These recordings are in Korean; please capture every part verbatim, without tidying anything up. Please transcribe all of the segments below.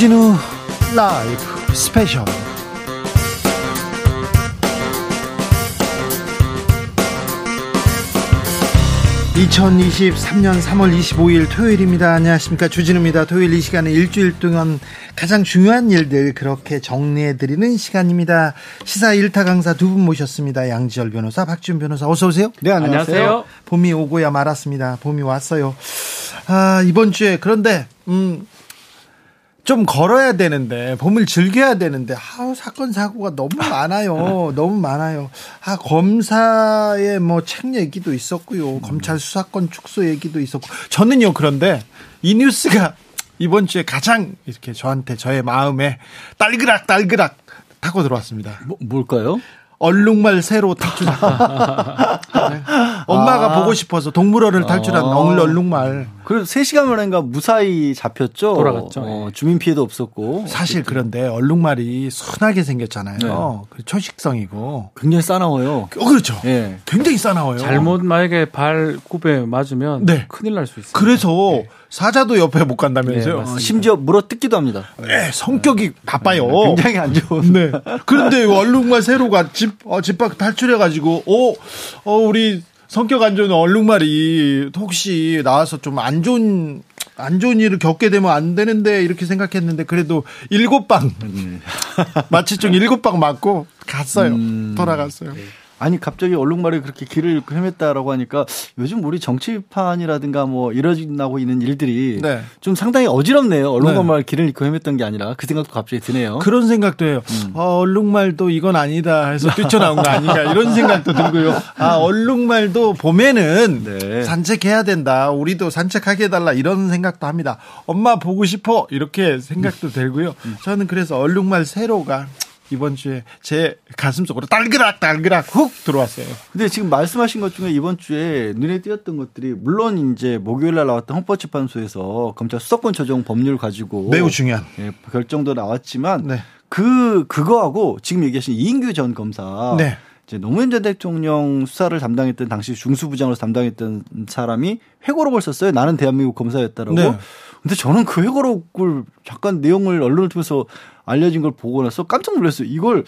주진우 라이브 스페셜 이천이십삼년 삼월 이십오일 토요일입니다. 안녕하십니까, 주진우입니다. 토요일 이 시간에 일주일 동안 가장 중요한 일들 그렇게 정리해드리는 시간입니다. 시사 일타 강사 두 분 모셨습니다. 양지열 변호사, 박지훈 변호사, 어서 오세요. 네, 안녕하세요. 안녕하세요. 봄이 오고야 말았습니다. 봄이 왔어요. 아, 이번 주에 그런데 음, 좀 걸어야 되는데, 봄을 즐겨야 되는데, 아, 사건 사고가 너무 많아요. 너무 많아요. 아, 검사의 뭐 책 얘기도 있었고요, 검찰 수사권 축소 얘기도 있었고. 저는요, 그런데 이 뉴스가 이번 주에 가장 이렇게 저한테, 저의 마음에 딸그락 딸그락 타고 들어왔습니다. 뭐, 뭘까요? 얼룩말 새로 탈출한. 네. 엄마가 아. 보고 싶어서 동물원을 탈출한 아. 얼룩말. 그래서 세 시간 만인가 무사히 잡혔죠. 돌아갔죠. 어, 주민 피해도 없었고. 사실 어쨌든. 그런데 얼룩말이 순하게 생겼잖아요. 네. 초식성이고. 굉장히 싸나워요. 어, 그렇죠. 네. 굉장히 싸나워요. 잘못 만약에 발굽에 맞으면 네. 큰일 날 수 있어요. 그래서 네. 사자도 옆에 못 간다면서요. 네, 심지어 물어뜯기도 합니다. 네, 성격이 네. 나빠요. 네, 굉장히 안 좋은. 네. 그런데 얼룩말 새로가 집, 어, 집 밖 탈출해가지고, 오, 어, 우리 성격 안 좋은 얼룩말이 혹시 나와서 좀 안 좋은, 안 좋은 일을 겪게 되면 안 되는데, 이렇게 생각했는데, 그래도 일곱 방, 음. 마취총 일곱 방 맞고 갔어요. 음. 돌아갔어요. 네. 아니, 갑자기 얼룩말이 그렇게 길을 헤맸다라고 하니까 요즘 우리 정치판이라든가 뭐 일어나고 있는 일들이 네. 좀 상당히 어지럽네요. 얼룩말 네. 길을 잃고 헤맸던 게 아니라. 그 생각도 갑자기 드네요. 그런 생각도 해요. 음. 어, 얼룩말도 이건 아니다 해서 뛰쳐나온 거 아닌가, 이런 생각도 들고요. 아, 얼룩말도 봄에는 네. 산책해야 된다, 우리도 산책하게 해달라, 이런 생각도 합니다. 엄마 보고 싶어, 이렇게 생각도 음. 들고요. 음. 저는 그래서 얼룩말 세로가 이번 주에 제 가슴속으로 딸그락 딸그락 훅 들어왔어요. 근데 지금 말씀하신 것 중에 이번 주에 눈에 띄었던 것들이, 물론 이제 목요일 날 나왔던 헌법재판소에서 검찰 수사권 조정 법률 가지고 매우 중요한 예, 결정도 나왔지만 네. 그 그거하고 지금 얘기하신 이인규 전 검사 네. 이제 노무현 전 대통령 수사를 담당했던, 당시 중수부장으로 담당했던 사람이 회고록을 썼어요. 나는 대한민국 검사였다라고. 네. 근데 저는 그 회고록을 잠깐 내용을 언론을 통해서 알려진 걸 보고 나서 깜짝 놀랐어요. 이걸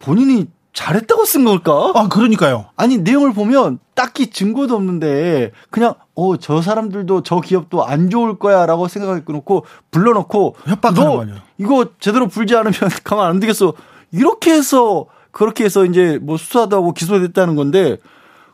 본인이 잘했다고 쓴 걸까? 아, 그러니까요. 아니, 내용을 보면 딱히 증거도 없는데 그냥 어, 저 사람들도 저 기업도 안 좋을 거야라고 생각해놓고 불러놓고 협박하는 거 아니야? 이거 제대로 불지 않으면 가만 안 되겠어. 이렇게 해서 그렇게 해서 이제 뭐 수사도 하고 기소됐다는 건데,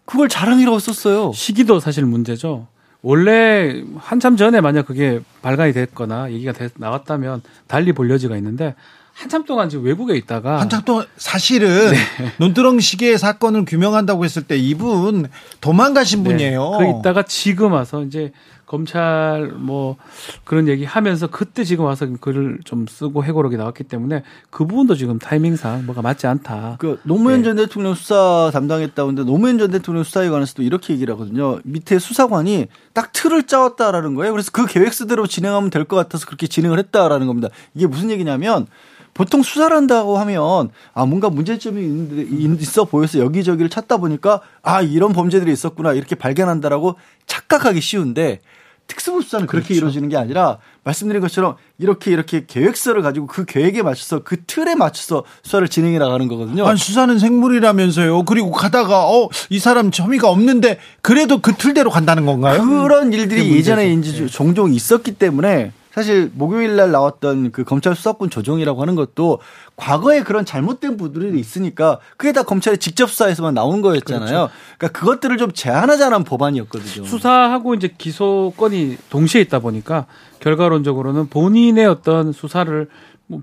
그걸 자랑이라고 썼어요. 시기도 사실 문제죠. 원래 한참 전에 만약 그게 발간이 됐거나 얘기가 됐, 나왔다면 달리 볼 여지가 있는데, 한참 동안 지금 외국에 있다가 한참 동안 사실은 네. 논두렁식의 사건을 규명한다고 했을 때 이분 도망가신 네. 분이에요. 그 있다가 지금 와서 이제 검찰 뭐 그런 얘기 하면서 그때 지금 와서 글을 좀 쓰고 회고록이 나왔기 때문에 그 부분도 지금 타이밍상 뭐가 맞지 않다. 그 노무현 네. 전 대통령 수사 담당했다고 했는데, 노무현 전 대통령 수사에 관해서도 이렇게 얘기를 하거든요. 밑에 수사관이 딱 틀을 짜왔다라는 거예요. 그래서 그 계획서대로 진행하면 될 것 같아서 그렇게 진행을 했다라는 겁니다. 이게 무슨 얘기냐면, 보통 수사를 한다고 하면 아, 뭔가 문제점이 있어 보여서 여기저기를 찾다 보니까 아, 이런 범죄들이 있었구나 이렇게 발견한다라고 착각하기 쉬운데, 특수부 수사는 그렇게 그렇죠. 이루어지는 게 아니라 말씀드린 것처럼 이렇게 이렇게 계획서를 가지고 그 계획에 맞춰서 그 틀에 맞춰서 수사를 진행해 나가는 거거든요. 아니, 수사는 생물이라면서요. 그리고 가다가 어, 이 사람 혐의가 없는데 그래도 그 틀대로 간다는 건가요? 그런 일들이 예전에 이제 종종 있었기 때문에, 사실 목요일 날 나왔던 그 검찰 수사권 조정이라고 하는 것도 과거에 그런 잘못된 부분들이 있으니까 그게 다 검찰의 직접 수사에서만 나온 거였잖아요. 그렇죠. 그러니까 그것들을 좀 제한하자는 법안이었거든요. 수사하고 이제 기소권이 동시에 있다 보니까 결과론적으로는 본인의 어떤 수사를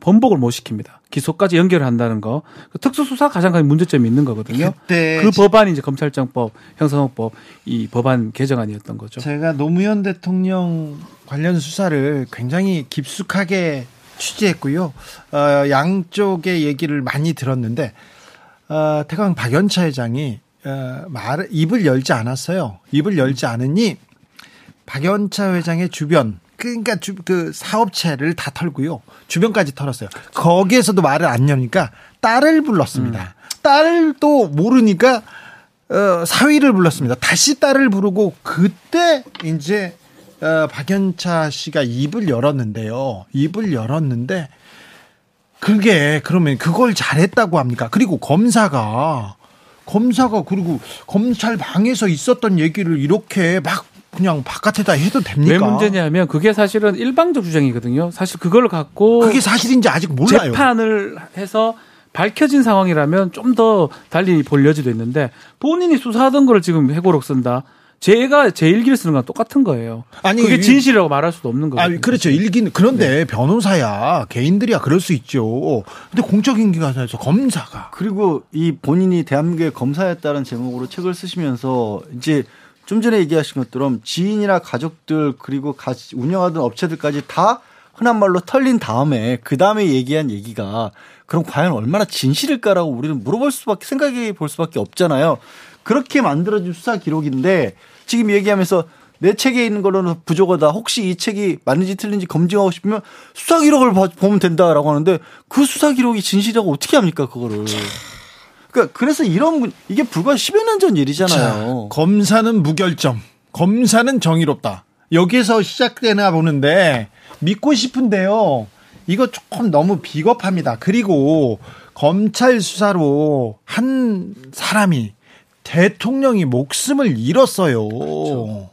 번복을 못 시킵니다. 기소까지 연결한다는 거, 특수수사 가장 큰 문제점이 있는 거거든요. 그때 그 법안이 이제 검찰청법, 형사소송법 이 법안 개정안이었던 거죠. 제가 노무현 대통령 관련 수사를 굉장히 깊숙하게 취재했고요. 어, 양쪽의 얘기를 많이 들었는데 어, 태광 박연차 회장이 어, 말, 입을 열지 않았어요. 입을 열지 않으니 박연차 회장의 주변, 그러니까 주, 그 사업체를 다 털고요, 주변까지 털었어요. 거기에서도 말을 안 여니까 딸을 불렀습니다. 음. 딸도 모르니까 어, 사위를 불렀습니다. 다시 딸을 부르고 그때 이제 어, 박연차 씨가 입을 열었는데요. 입을 열었는데 그게 그러면 그걸 잘했다고 합니까? 그리고 검사가 검사가 그리고 검찰 방에서 있었던 얘기를 이렇게 막 그냥 바깥에다 해도 됩니까? 왜 문제냐면 그게 사실은 일방적 주장이거든요. 사실 그걸 갖고 그게 사실인지 아직 몰라요. 재판을 해서 밝혀진 상황이라면 좀 더 달리 볼 여지도 있는데 본인이 수사하던 걸 지금 해고록 쓴다. 제가 제 일기를 쓰는 건 똑같은 거예요. 아니, 그게 진실이라고 말할 수도 없는 거예요. 아, 그렇죠. 일기는 그런데 네. 변호사야 개인들이야 그럴 수 있죠. 근데 공적인 기관에서 검사가 그리고 이 본인이 대한민국의 검사였다는 제목으로 책을 쓰시면서 이제 좀 전에 얘기하신 것처럼 지인이나 가족들 그리고 같이 운영하던 업체들까지 다 흔한 말로 털린 다음에 그 다음에 얘기한 얘기가 그럼 과연 얼마나 진실일까라고 우리는 물어볼 수밖에 생각해 볼 수밖에 없잖아요. 그렇게 만들어진 수사 기록인데 지금 얘기하면서 내 책에 있는 걸로는 부족하다. 혹시 이 책이 맞는지 틀린지 검증하고 싶으면 수사 기록을 보면 된다라고 하는데 그 수사 기록이 진실이라고 어떻게 합니까 그거를. 그러니까 그래서 이런 이게 불과 십여 년 전 일이잖아요. 자, 검사는 무결점, 검사는 정의롭다. 여기서 시작되나 보는데 믿고 싶은데요. 이거 조금 너무 비겁합니다. 그리고 검찰 수사로 한 사람이 대통령이 목숨을 잃었어요. 그렇죠.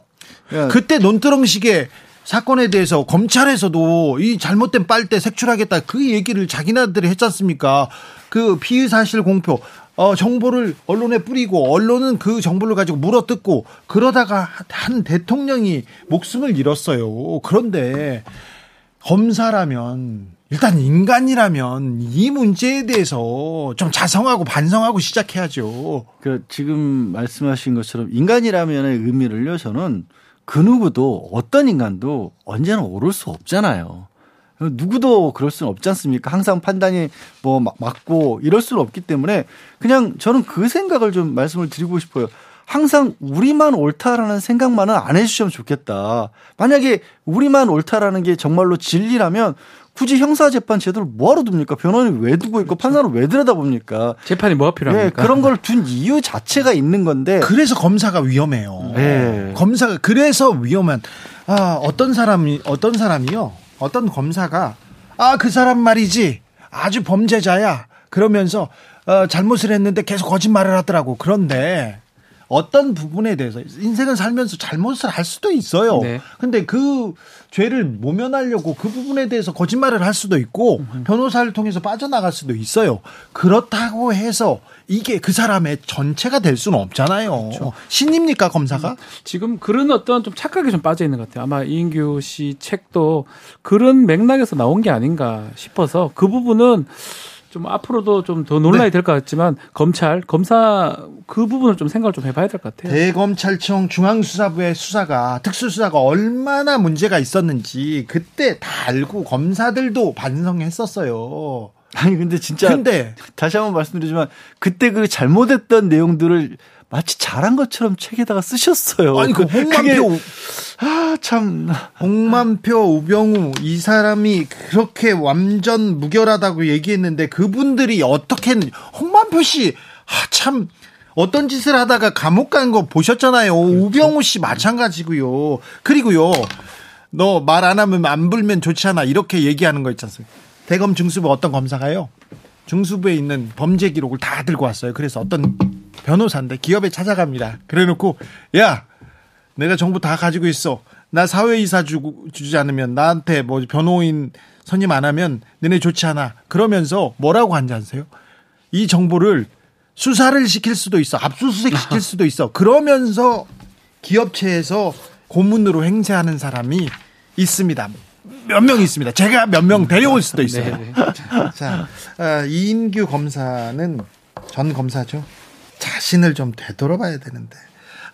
예. 그때 논두렁식의 사건에 대해서 검찰에서도 이 잘못된 빨대 색출하겠다 그 얘기를 자기네들이 했지 않습니까? 그 피의 사실 공표. 어, 정보를 언론에 뿌리고 언론은 그 정보를 가지고 물어뜯고 그러다가 한 대통령이 목숨을 잃었어요. 그런데 검사라면 일단 인간이라면 이 문제에 대해서 좀 자성하고 반성하고 시작해야죠. 그 지금 말씀하신 것처럼 인간이라면의 의미를요. 저는 그 누구도 어떤 인간도 언제나 오를 수 없잖아요. 누구도 그럴 수는 없지 않습니까? 항상 판단이 뭐 맞고 이럴 수는 없기 때문에 그냥 저는 그 생각을 좀 말씀을 드리고 싶어요. 항상 우리만 옳다라는 생각만은 안 해주시면 좋겠다. 만약에 우리만 옳다라는 게 정말로 진리라면 굳이 형사재판 제도를 뭐하러 둡니까? 변호인이 왜 두고 있고 그렇죠. 판사는 왜 들여다봅니까? 재판이 뭐가 필요합니까? 네, 그런 걸 둔 이유 자체가 있는 건데. 그래서 검사가 위험해요. 네. 검사가 그래서 위험한. 아, 어떤 사람이 어떤 사람이요? 어떤 검사가 아, 그 사람 말이지 아주 범죄자야 그러면서 어, 잘못을 했는데 계속 거짓말을 하더라고. 그런데 어떤 부분에 대해서 인생을 살면서 잘못을 할 수도 있어요. 네. 근데 그 죄를 모면하려고 그 부분에 대해서 거짓말을 할 수도 있고 변호사를 통해서 빠져나갈 수도 있어요. 그렇다고 해서 이게 그 사람의 전체가 될 수는 없잖아요. 그렇죠. 신입니까 검사가? 지금 그런 어떤 좀 착각에 좀 빠져 있는 것 같아요. 아마 이인규 씨 책도 그런 맥락에서 나온 게 아닌가 싶어서 그 부분은 좀 앞으로도 좀 더 논란이 네. 될 것 같지만 검찰, 검사 그 부분을 좀 생각을 좀 해봐야 될 것 같아요. 대검찰청 중앙수사부의 수사가 특수수사가 얼마나 문제가 있었는지 그때 다 알고 검사들도 반성했었어요. 아니 근데 진짜 근데 다시 한번 말씀드리지만 그때 그 잘못했던 내용들을 마치 잘한 것처럼 책에다가 쓰셨어요. 아니 그 홍만표 아 참 홍만표 우병우 이 사람이 그렇게 완전 무결하다고 얘기했는데 그분들이 어떻게 했는지 홍만표 씨 아 참 어떤 짓을 하다가 감옥 간 거 보셨잖아요. 그렇죠. 우병우 씨 마찬가지고요. 그리고요 너 말 안 하면 안 불면 좋지 않아 이렇게 얘기하는 거 있지 않습니까? 대검 중수부 어떤 검사가요 중수부에 있는 범죄 기록을 다 들고 왔어요. 그래서 어떤 변호사인데 기업에 찾아갑니다. 그래놓고 야 내가 정보 다 가지고 있어. 나 사회이사 주고, 주지 않으면 나한테 뭐 변호인 선임 안 하면 너네 좋지 않아. 그러면서 뭐라고 한지 아세요? 이 정보를 수사를 시킬 수도 있어. 압수수색 시킬 수도 있어. 그러면서 기업체에서 고문으로 행세하는 사람이 있습니다. 몇 명 있습니다. 제가 몇 명 데려올 수도 있어요. 자, 아, 이인규 검사는 전 검사죠. 자신을 좀 되돌아봐야 되는데.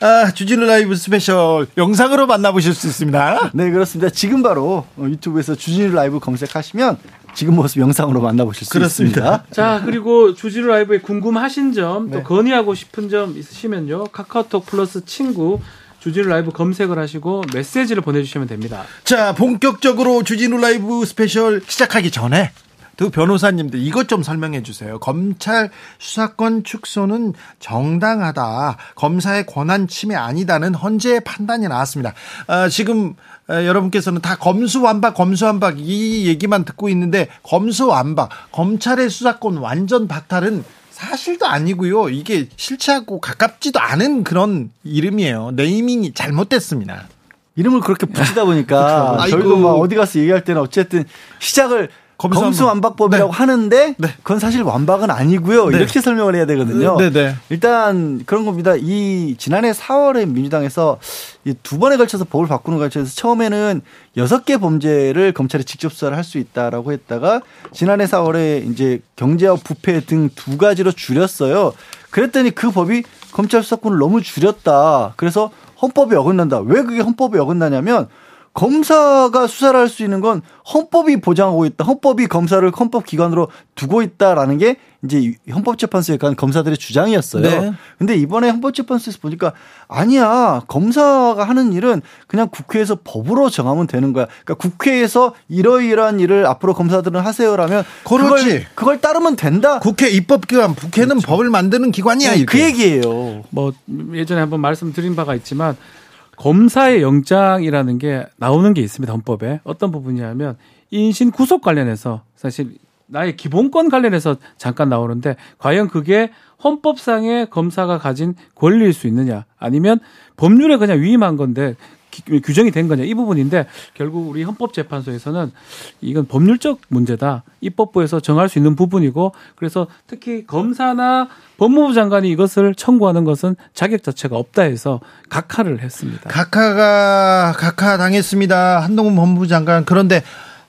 아, 주진우 라이브 스페셜 영상으로 만나보실 수 있습니다. 네, 그렇습니다. 지금 바로 유튜브에서 주진우 라이브 검색하시면 지금 모습 영상으로 만나보실 수 그렇습니다. 있습니다. 자, 그리고 주진우 라이브에 궁금하신 점, 네. 또 건의하고 싶은 점 있으시면요. 카카오톡 플러스 친구. 주진우 라이브 검색을 하시고 메시지를 보내주시면 됩니다. 자, 본격적으로 주진우 라이브 스페셜 시작하기 전에 두 변호사님들 이것 좀 설명해 주세요. 검찰 수사권 축소는 정당하다, 검사의 권한 침해 아니다는 헌재의 판단이 나왔습니다. 아, 지금 여러분께서는 다 검수완박 검수완박 이 얘기만 듣고 있는데, 검수완박, 검찰의 수사권 완전 박탈은 사실도 아니고요. 이게 실체하고 가깝지도 않은 그런 이름이에요. 네이밍이 잘못됐습니다. 이름을 그렇게 붙이다 보니까 그렇죠. 저희도 막 어디 가서 얘기할 때는 어쨌든 시작을 검수완박법이라고 네. 하는데 그건 사실 완박은 아니고요. 네. 이렇게 설명을 해야 되거든요. 네. 네. 일단 그런 겁니다. 이 지난해 사월에 민주당에서 이 두 번에 걸쳐서 법을 바꾸는 과정에서 처음에는 여섯 개 범죄를 검찰이 직접 수사를 할 수 있다라고 했다가 지난해 사월에 이제 경제와 부패 등 두 가지로 줄였어요. 그랬더니 그 법이 검찰 수사권을 너무 줄였다. 그래서 헌법에 어긋난다. 왜 그게 헌법에 어긋나냐면 검사가 수사를 할 수 있는 건 헌법이 보장하고 있다. 헌법이 검사를 헌법기관으로 두고 있다라는 게 이제 헌법재판소에 간 검사들의 주장이었어요. 네. 근데 이번에 헌법재판소에서 보니까 아니야. 검사가 하는 일은 그냥 국회에서 법으로 정하면 되는 거야. 그러니까 국회에서 이러이러한 일을 앞으로 검사들은 하세요라면 그렇지. 그걸, 그걸 따르면 된다. 국회 입법기관, 국회는 그렇죠. 법을 만드는 기관이야. 이렇게. 그 얘기예요. 뭐 예전에 한번 말씀드린 바가 있지만 검사의 영장이라는 게 나오는 게 있습니다. 헌법에. 어떤 부분이냐면 인신 구속 관련해서 사실 나의 기본권 관련해서 잠깐 나오는데 과연 그게 헌법상의 검사가 가진 권리일 수 있느냐 아니면 법률에 그냥 위임한 건데 기, 규정이 된 거냐 이 부분인데 결국 우리 헌법재판소에서는 이건 법률적 문제다. 입법부에서 정할 수 있는 부분이고 그래서 특히 검사나 법무부 장관이 이것을 청구하는 것은 자격 자체가 없다 해서 각하를 했습니다. 각하가 각하 당했습니다. 한동훈 법무부 장관. 그런데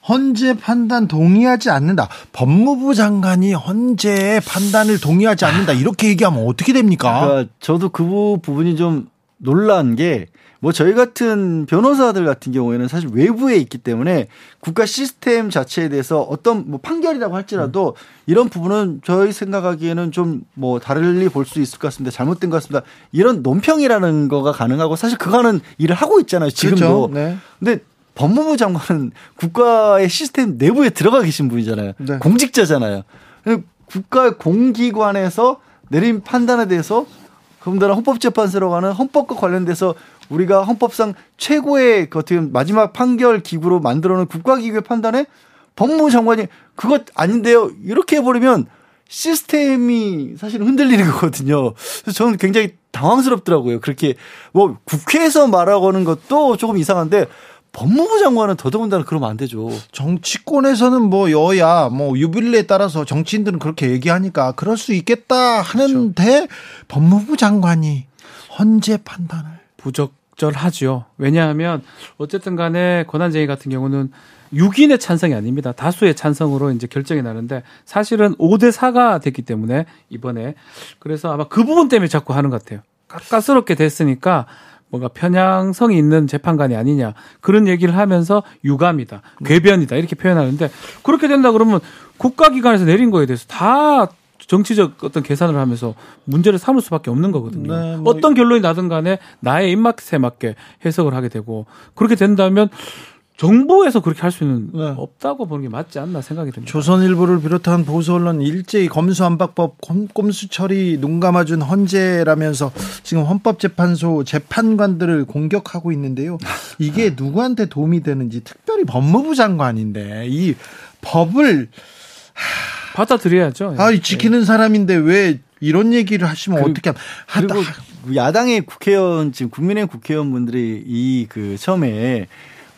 헌재 판단 동의하지 않는다. 법무부 장관이 헌재의 판단을 동의하지 않는다. 이렇게 얘기하면 어떻게 됩니까? 그러니까 저도 그 부분이 좀 놀란 게 뭐 저희 같은 변호사들 같은 경우에는 사실 외부에 있기 때문에 국가 시스템 자체에 대해서 어떤 뭐 판결이라고 할지라도 이런 부분은 저희 생각하기에는 좀 뭐 다르게 볼 수 있을 것 같습니다. 잘못된 것 같습니다. 이런 논평이라는 거가 가능하고 사실 그거는 일을 하고 있잖아요. 지금도. 그렇죠? 네. 근데 법무부 장관은 국가의 시스템 내부에 들어가 계신 분이잖아요. 네. 공직자잖아요. 국가 공기관에서 내린 판단에 대해서 더군다나 헌법재판소로 가는 헌법과 관련돼서 우리가 헌법상 최고의 그 어떻게 마지막 판결 기구로 만들어놓은 국가기구의 판단에 법무부 장관이 그것 아닌데요. 이렇게 해버리면 시스템이 사실 흔들리는 거거든요. 그래서 저는 굉장히 당황스럽더라고요. 그렇게 뭐 국회에서 말하고는 것도 조금 이상한데 법무부 장관은 더더군다나 그러면 안 되죠. 정치권에서는 뭐 여야 뭐 유불리에 따라서 정치인들은 그렇게 얘기하니까 그럴 수 있겠다 하는데 그렇죠. 법무부 장관이 헌재 판단을 부적절하죠. 왜냐하면 어쨌든 간에 권한쟁의 같은 경우는 육 인의 찬성이 아닙니다. 다수의 찬성으로 이제 결정이 나는데 사실은 오 대 사가 됐기 때문에 이번에 그래서 아마 그 부분 때문에 자꾸 하는 것 같아요. 깎아스럽게 됐으니까 뭔가 편향성이 있는 재판관이 아니냐 그런 얘기를 하면서 유감이다, 궤변이다 이렇게 표현하는데 그렇게 된다 그러면 국가기관에서 내린 거에 대해서 다 정치적 어떤 계산을 하면서 문제를 삼을 수밖에 없는 거거든요. 네, 뭐 어떤 결론이 나든 간에 나의 입맛에 맞게 해석을 하게 되고 그렇게 된다면 정부에서 그렇게 할 수는 네. 없다고 보는 게 맞지 않나 생각이 듭니다. 조선일보를 비롯한 보수 언론 일제히 검수완박법 꼼수 처리 눈 감아준 헌재라면서 지금 헌법재판소 재판관들을 공격하고 있는데요. 이게 누구한테 도움이 되는지 특별히 법무부 장관인데 이 법을 하... 받아들여야죠. 아, 지키는 사람인데 왜 이런 얘기를 하시면 그리고, 어떻게 하다. 그리고 야당의 국회의원 지금 국민의힘 국회의원분들이 이 그 처음에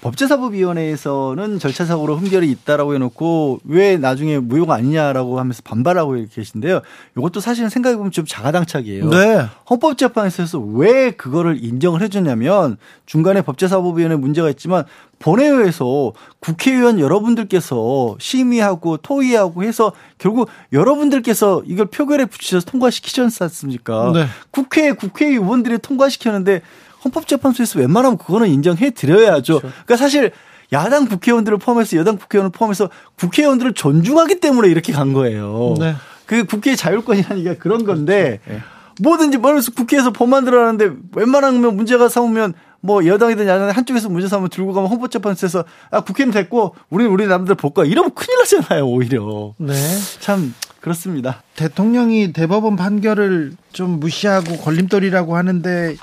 법제사법위원회에서는 절차상으로 흠결이 있다라고 해놓고 왜 나중에 무효가 아니냐라고 하면서 반발하고 계신데요. 이것도 사실은 생각해보면 좀 자가당착이에요. 네. 헌법재판소에서 왜 그거를 인정을 해줬냐면 중간에 법제사법위원회 문제가 있지만 본회의에서 국회의원 여러분들께서 심의하고 토의하고 해서 결국 여러분들께서 이걸 표결에 붙이셔서 통과시키지 않습니까? 네. 국회 국회의원들이 통과시켰는데 헌법재판소에서 웬만하면 그거는 인정해드려야죠. 그렇죠. 그러니까 사실 야당 국회의원들을 포함해서 여당 국회의원을 포함해서 국회의원들을 존중하기 때문에 이렇게 간 거예요. 네. 그게 국회의 자율권이라니까 그런 건데 그렇죠. 네. 뭐든지 뭐든지 국회에서 법만 들어가는데 웬만하면 문제가 삼으면 뭐 여당이든 야당이든 한쪽에서 문제 삼으면 들고 가면 헌법재판소에서 아 국회는 됐고 우리는 우리 남들 볼 거야 이러면 큰일 나잖아요 오히려. 네. 참 그렇습니다. 대통령이 대법원 판결을 좀 무시하고 걸림돌이라고 하는데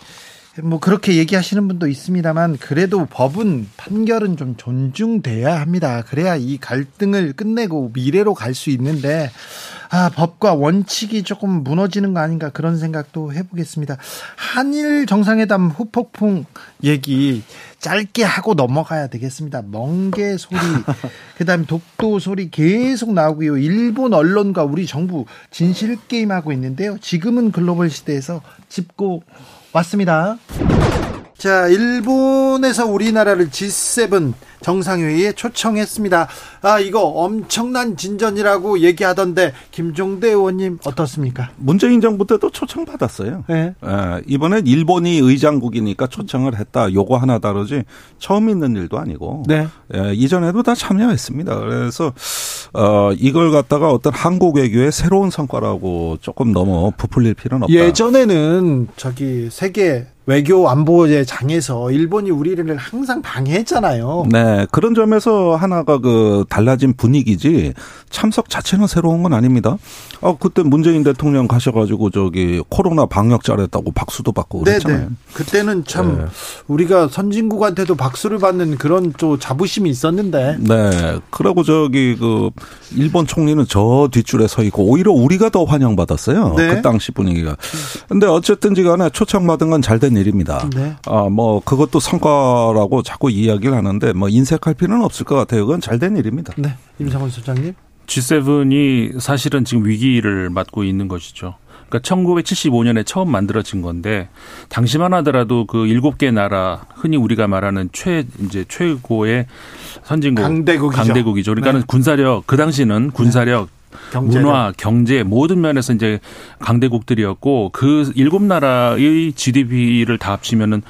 뭐 그렇게 얘기하시는 분도 있습니다만 그래도 법은 판결은 좀 존중돼야 합니다. 그래야 이 갈등을 끝내고 미래로 갈 수 있는데 아 법과 원칙이 조금 무너지는 거 아닌가 그런 생각도 해보겠습니다. 한일 정상회담 후폭풍 얘기 짧게 하고 넘어가야 되겠습니다. 멍게 소리 그다음에 독도 소리 계속 나오고요. 일본 언론과 우리 정부 진실 게임하고 있는데요. 지금은 글로벌 시대에서 짚고 왔습니다. 자, 일본에서 우리나라를 지세븐 정상회의에 초청했습니다. 아, 이거 엄청난 진전이라고 얘기하던데 김종대 의원님 어떻습니까? 문재인 정부 때도 초청받았어요. 네. 예, 이번엔 일본이 의장국이니까 초청을 했다. 요거 하나 다르지 처음 있는 일도 아니고 네. 예, 이전에도 다 참여했습니다. 그래서 어, 이걸 갖다가 어떤 한국 외교의 새로운 성과라고 조금 너무 부풀릴 필요는 없다. 예전에는 저기 세계 외교 안보의 장에서 일본이 우리를 항상 방해했잖아요. 네, 그런 점에서 하나가 그 달라진 분위기지 참석 자체는 새로운 건 아닙니다. 어 그때 문재인 대통령 가셔가지고 저기 코로나 방역 잘했다고 박수도 받고 그랬잖아요. 네네. 그때는 참 네. 우리가 선진국한테도 박수를 받는 그런 또 자부심이 있었는데. 네, 그리고 저기 그 일본 총리는 저 뒷줄에 서 있고 오히려 우리가 더 환영받았어요. 네. 그 당시 분위기가. 근데 어쨌든지간에 초청받은 건 잘 된 일입니다. 네. 아, 뭐 그것도 성과라고 자꾸 이야기를 하는데 뭐 인색할 필요는 없을 것 같아요. 그건 잘된 일입니다. 네, 임상원 소장님. 지세븐이 사실은 지금 위기를 맞고 있는 것이죠. 그러니까 천구백칠십오 년에 처음 만들어진 건데 당시만 하더라도 그 일곱 개 나라 흔히 우리가 말하는 최 이제 최고의 선진국 강대국이죠. 강대국이죠. 그러니까는 네. 군사력 그 당시는 군사력 네. 경제는. 문화, 경제 모든 면에서 이제 강대국들이었고 그 일곱 나라의 지디피를 다 합치면은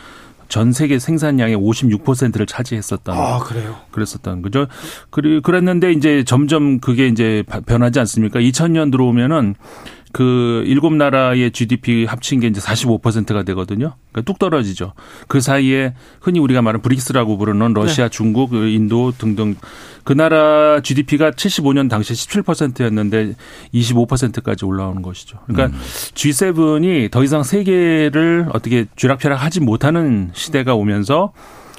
전 세계 생산량의 오십육 퍼센트를 차지했었던. 아, 그래요. 그랬었던 거죠. 그리고 그랬는데 이제 점점 그게 이제 변하지 않습니까? 이천 년 들어오면은 그 일곱 나라의 지디피 합친 게 이제 사십오 퍼센트가 되거든요. 그러니까 뚝 떨어지죠. 그 사이에 흔히 우리가 말하는 브릭스라고 부르는 러시아, 네. 중국, 인도 등등 그 나라 지디피가 칠십오 년 당시에 십칠 퍼센트였는데 이십오 퍼센트까지 올라오는 것이죠. 그러니까 음. 지세븐이 더 이상 세계를 어떻게 쥐락펴락하지 못하는 시대가 오면서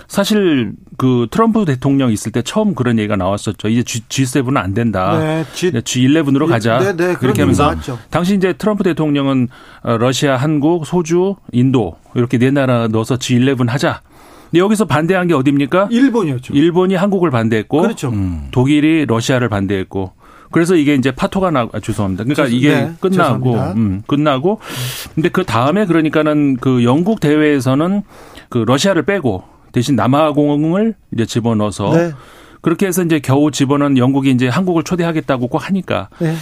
사실 그 트럼프 대통령 있을 때 처음 그런 얘기가 나왔었죠. 이제 지세븐은 안 된다. 네, G, 지십일으로 가자. 네, 네, 그렇게 하면서 나왔죠. 당시 이제 트럼프 대통령은 러시아, 한국, 소주, 인도 이렇게 네 나라 넣어서 지십일 하자. 근데 여기서 반대한 게 어디입니까? 일본이었죠. 일본이 한국을 반대했고, 그렇죠. 음. 독일이 러시아를 반대했고. 그래서 이게 이제 파토가 나, 아, 죄송합니다. 그러니까 죄송, 이게 네, 끝나고, 음, 끝나고. 근데 그 다음에 그러니까는 그 영국 대회에서는 그 러시아를 빼고. 대신 남아공을 이제 집어넣어서 네. 그렇게 해서 이제 겨우 집어넣은 영국이 이제 한국을 초대하겠다고 꼭 하니까 네.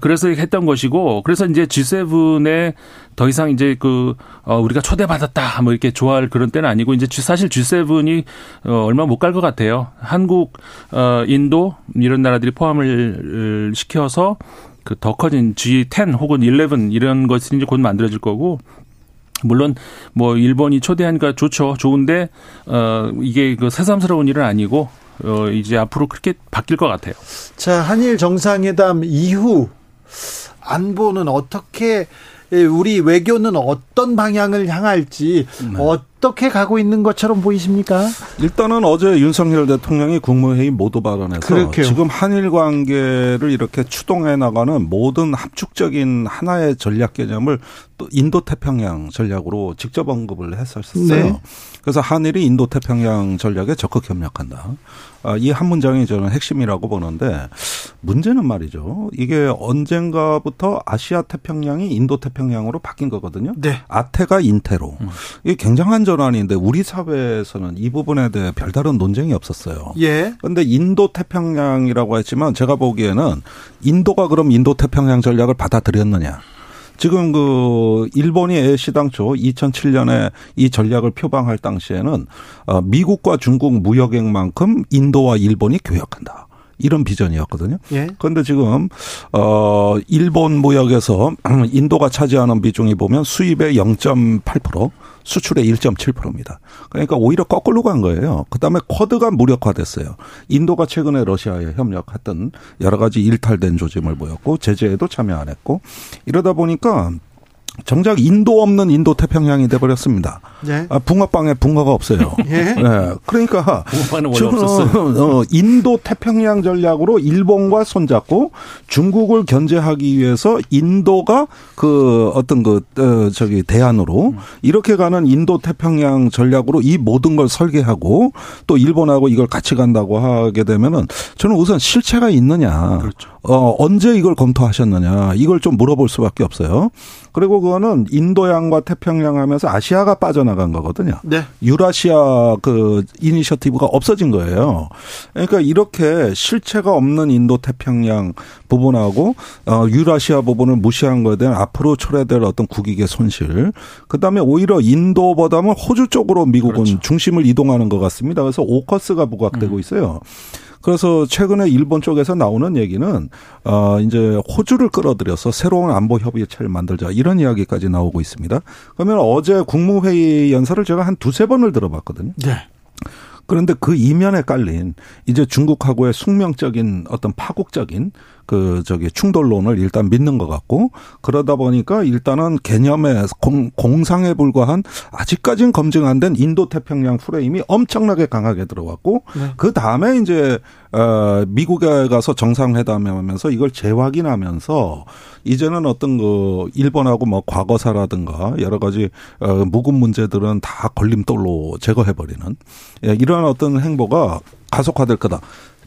그래서 했던 것이고 그래서 이제 지세븐에 더 이상 이제 그 우리가 초대받았다 뭐 이렇게 좋아할 그런 때는 아니고 이제 사실 지세븐이 얼마 못 갈 것 같아요. 한국, 인도 이런 나라들이 포함을 시켜서 그 더 커진 지십 혹은 십일 이런 것이 이제 곧 만들어질 거고. 물론 뭐 일본이 초대하니까 좋죠. 좋은데 어 이게 그 새삼스러운 일은 아니고 어 이제 앞으로 그렇게 바뀔 것 같아요. 자, 한일 정상회담 이후 안보는 어떻게 우리 외교는 어떤 방향을 향할지 네. 어떻게 가고 있는 것처럼 보이십니까? 일단은 어제 윤석열 대통령이 국무회의 모두 발언에서 그렇게요. 지금 한일 관계를 이렇게 추동해 나가는 모든 합축적인 하나의 전략 개념을 또 인도태평양 전략으로 직접 언급을 했었어요. 네. 그래서 한일이 인도태평양 전략에 적극 협력한다. 이 한 문장이 저는 핵심이라고 보는데 문제는 말이죠. 이게 언젠가부터 아시아 태평양이 인도 태평양으로 바뀐 거거든요. 네. 아태가 인태로. 이게 굉장한 전환인데 우리 사회에서는 이 부분에 대해 별다른 논쟁이 없었어요. 예. 그런데 인도 태평양이라고 했지만 제가 보기에는 인도가 그럼 인도 태평양 전략을 받아들였느냐. 지금 그 일본이 애시당초 이천칠 년에 이 전략을 표방할 당시에는 미국과 중국 무역액만큼 인도와 일본이 교역한다. 이런 비전이었거든요. 예. 그런데 지금 어 일본 무역에서 인도가 차지하는 비중이 보면 수입의 영 점 팔 퍼센트 수출의 일 점 칠 퍼센트입니다. 그러니까 오히려 거꾸로 간 거예요. 그다음에 쿼드가 무력화됐어요. 인도가 최근에 러시아에 협력했던 여러 가지 일탈된 조짐을 보였고 제재에도 참여 안 했고 이러다 보니까 정작 인도 없는 인도 태평양이 돼버렸습니다. 예. 아, 붕어빵에 붕어가 없어요. 예. 네. 그러니까 지금은 어, 인도 태평양 전략으로 일본과 손잡고 중국을 견제하기 위해서 인도가 그 어떤 그 어, 저기 대안으로 이렇게 가는 인도 태평양 전략으로 이 모든 걸 설계하고 또 일본하고 이걸 같이 간다고 하게 되면은 저는 우선 실체가 있느냐, 그렇죠. 어, 언제 이걸 검토하셨느냐 이걸 좀 물어볼 수밖에 없어요. 그리고 그거는 인도양과 태평양 하면서 아시아가 빠져나간 거거든요. 네. 유라시아 그 이니셔티브가 없어진 거예요. 그러니까 이렇게 실체가 없는 인도 태평양 부분하고 유라시아 부분을 무시한 거에 대한 앞으로 초래될 어떤 국익의 손실. 그다음에 오히려 인도보다는 호주 쪽으로 미국은 그렇죠. 중심을 이동하는 것 같습니다. 그래서 오커스가 부각되고 있어요. 그래서 최근에 일본 쪽에서 나오는 얘기는 어 이제 호주를 끌어들여서 새로운 안보 협의체를 만들자 이런 이야기까지 나오고 있습니다. 그러면 어제 국무회의 연설을 제가 한 두세 번을 들어봤거든요. 네. 그런데 그 이면에 깔린 이제 중국하고의 숙명적인 어떤 파국적인 그 저기 충돌론을 일단 믿는 것 같고 그러다 보니까 일단은 개념의 공, 공상에 불과한 아직까지는 검증 안 된 인도 태평양 프레임이 엄청나게 강하게 들어왔고 네. 그 다음에 이제 미국에 가서 정상회담하면서 이걸 재확인하면서 이제는 어떤 그 일본하고 뭐 과거사라든가 여러 가지 묵은 문제들은 다 걸림돌로 제거해버리는 이런 어떤 행보가 가속화될 거다.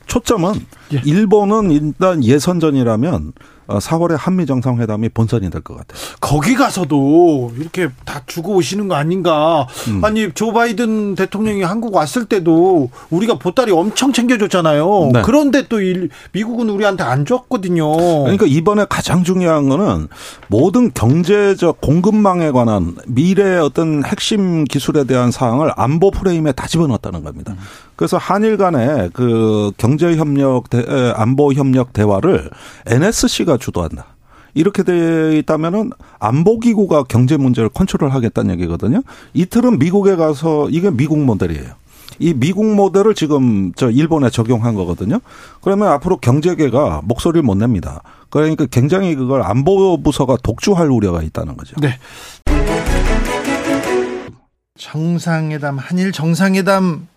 초점은 예. 일본은 일단 예선전이라면 사월에 한미정상회담이 본선이 될 것 같아요. 거기 가서도 이렇게 다 주고 오시는 거 아닌가. 음. 아니 조 바이든 대통령이 한국 왔을 때도 우리가 보따리 엄청 챙겨줬잖아요. 네. 그런데 또 일, 미국은 우리한테 안 줬거든요. 그러니까 이번에 가장 중요한 거는 모든 경제적 공급망에 관한 미래의 어떤 핵심 기술에 대한 사항을 안보 프레임에 다 집어넣었다는 겁니다. 그래서 한일 간의 그 경제협력, 안보협력 대화를 엔에스씨가 주도한다. 이렇게 돼 있다면은 안보기구가 경제 문제를 컨트롤하겠다는 얘기거든요. 이틀은 미국에 가서 이게 미국 모델이에요. 이 미국 모델을 지금 저 일본에 적용한 거거든요. 그러면 앞으로 경제계가 목소리를 못 냅니다. 그러니까 굉장히 그걸 안보부서가 독주할 우려가 있다는 거죠. 네. 정상회담, 한일 정상회담.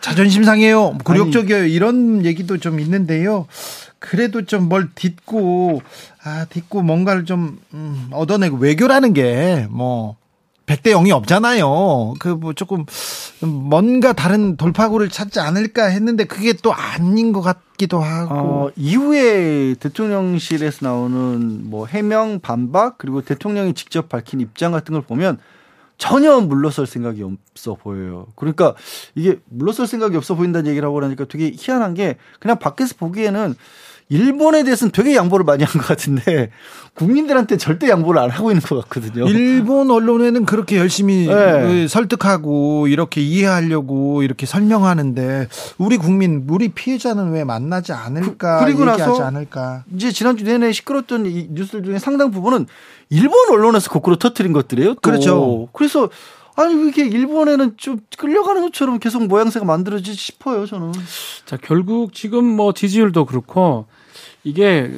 자존심 상해요. 굴욕적이에요. 이런 얘기도 좀 있는데요. 그래도 좀 뭘 딛고 아 딛고 뭔가를 좀 음, 얻어내고 외교라는 게 뭐 백 대 영이 없잖아요. 그 뭐 조금 뭔가 다른 돌파구를 찾지 않을까 했는데 그게 또 아닌 것 같기도 하고. 어, 이후에 대통령실에서 나오는 뭐 해명 반박 그리고 대통령이 직접 밝힌 입장 같은 걸 보면. 전혀 물러설 생각이 없어 보여요. 그러니까 이게 물러설 생각이 없어 보인다는 얘기를 하고 그러니까 되게 희한한 게 그냥 밖에서 보기에는 일본에 대해서는 되게 양보를 많이 한 것 같은데 국민들한테 절대 양보를 안 하고 있는 것 같거든요. 일본 언론에는 그렇게 열심히 네. 설득하고 이렇게 이해하려고 이렇게 설명하는데 우리 국민, 우리 피해자는 왜 만나지 않을까 그, 그리고 얘기하지 나서 않을까. 이제 지난주 내내 시끄러웠던 이 뉴스들 중에 상당 부분은 일본 언론에서 거꾸로 터뜨린 것들이에요. 또. 그렇죠. 그래서 아니 왜 이렇게 일본에는 좀 끌려가는 것처럼 계속 모양새가 만들어지지 싶어요. 저는. 자 결국 지금 뭐 지지율도 그렇고 이게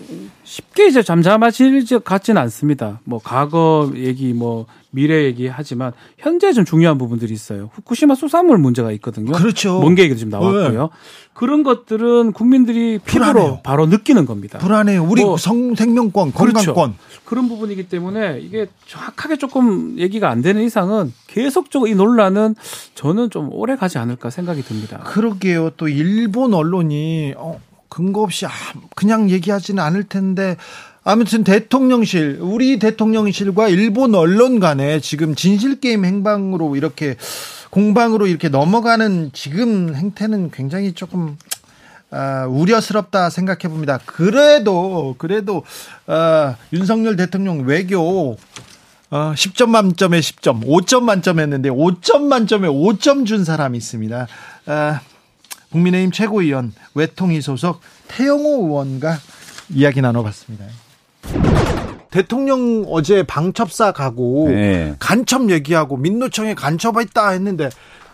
쉽게 이제 잠잠해질 것 같지는 않습니다. 뭐 과거 얘기, 뭐 미래 얘기 하지만 현재 좀 중요한 부분들이 있어요. 후쿠시마 수산물 문제가 있거든요. 그렇죠. 먼 게 얘기도 지금 나왔고요. 네. 그런 것들은 국민들이 피부로 불안해요. 바로 느끼는 겁니다. 불안해요. 우리 뭐 성, 생명권, 건강권. 그렇죠. 그런 부분이기 때문에 이게 정확하게 조금 얘기가 안 되는 이상은 계속적으로 이 논란은 저는 좀 오래 가지 않을까 생각이 듭니다. 그러게요. 또 일본 언론이... 어. 근거 없이 그냥 얘기하지는 않을 텐데 아무튼 대통령실 우리 대통령실과 일본 언론 간에 지금 진실게임 행방으로 이렇게 공방으로 이렇게 넘어가는 지금 행태는 굉장히 조금 아, 우려스럽다 생각해 봅니다. 그래도 그래도 아, 윤석열 대통령 외교 아, 십 점 만점에 십 점 오 점 만점 했는데 오 점 만점에 오 점 준 사람이 있습니다. 아, 국민의힘 최고위원 외통위 소속 태영호 의원과 이야기 나눠봤습니다. 대통령 어제 방첩사 가고 네. 간첩 얘기하고 민노총에 간첩했다 했는데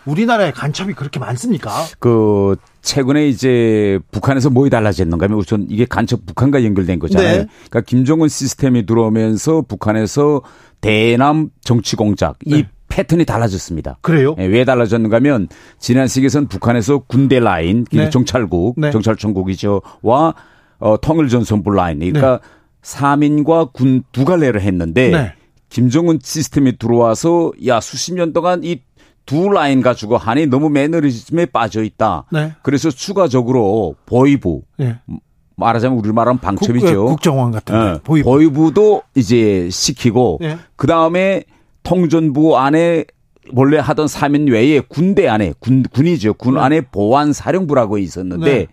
우리나라에 간첩이 그렇게 많습니까? 그 최근에 이제 북한에서 뭐이 달라졌는가 하면 우선 이게 간첩 북한과 연결된 거잖아요. 네. 그러니까 김정은 시스템이 들어오면서 북한에서 대남 정치 공작 네. 이 패턴이 달라졌습니다. 그래요? 네, 왜 달라졌는가 하면 지난 시기에선 북한에서 군대 라인, 네. 정찰국, 네. 정찰총국이죠. 와 어, 통일전선부 라인. 그러니까 네. 사민과 군 두 갈래를 했는데 네. 김정은 시스템이 들어와서 야 수십 년 동안 이 두 라인 가지고 한이 너무 매너리즘에 빠져 있다. 네. 그래서 추가적으로 보위부 네. 말하자면 우리 말하면 방첩이죠. 국정원 같은 네. 보위부. 보위부도 이제 시키고 네. 그 다음에 통전부 안에 원래 하던 사민 외에 군대 안에 군 군이죠. 군 네. 안에 보안사령부라고 있었는데 네.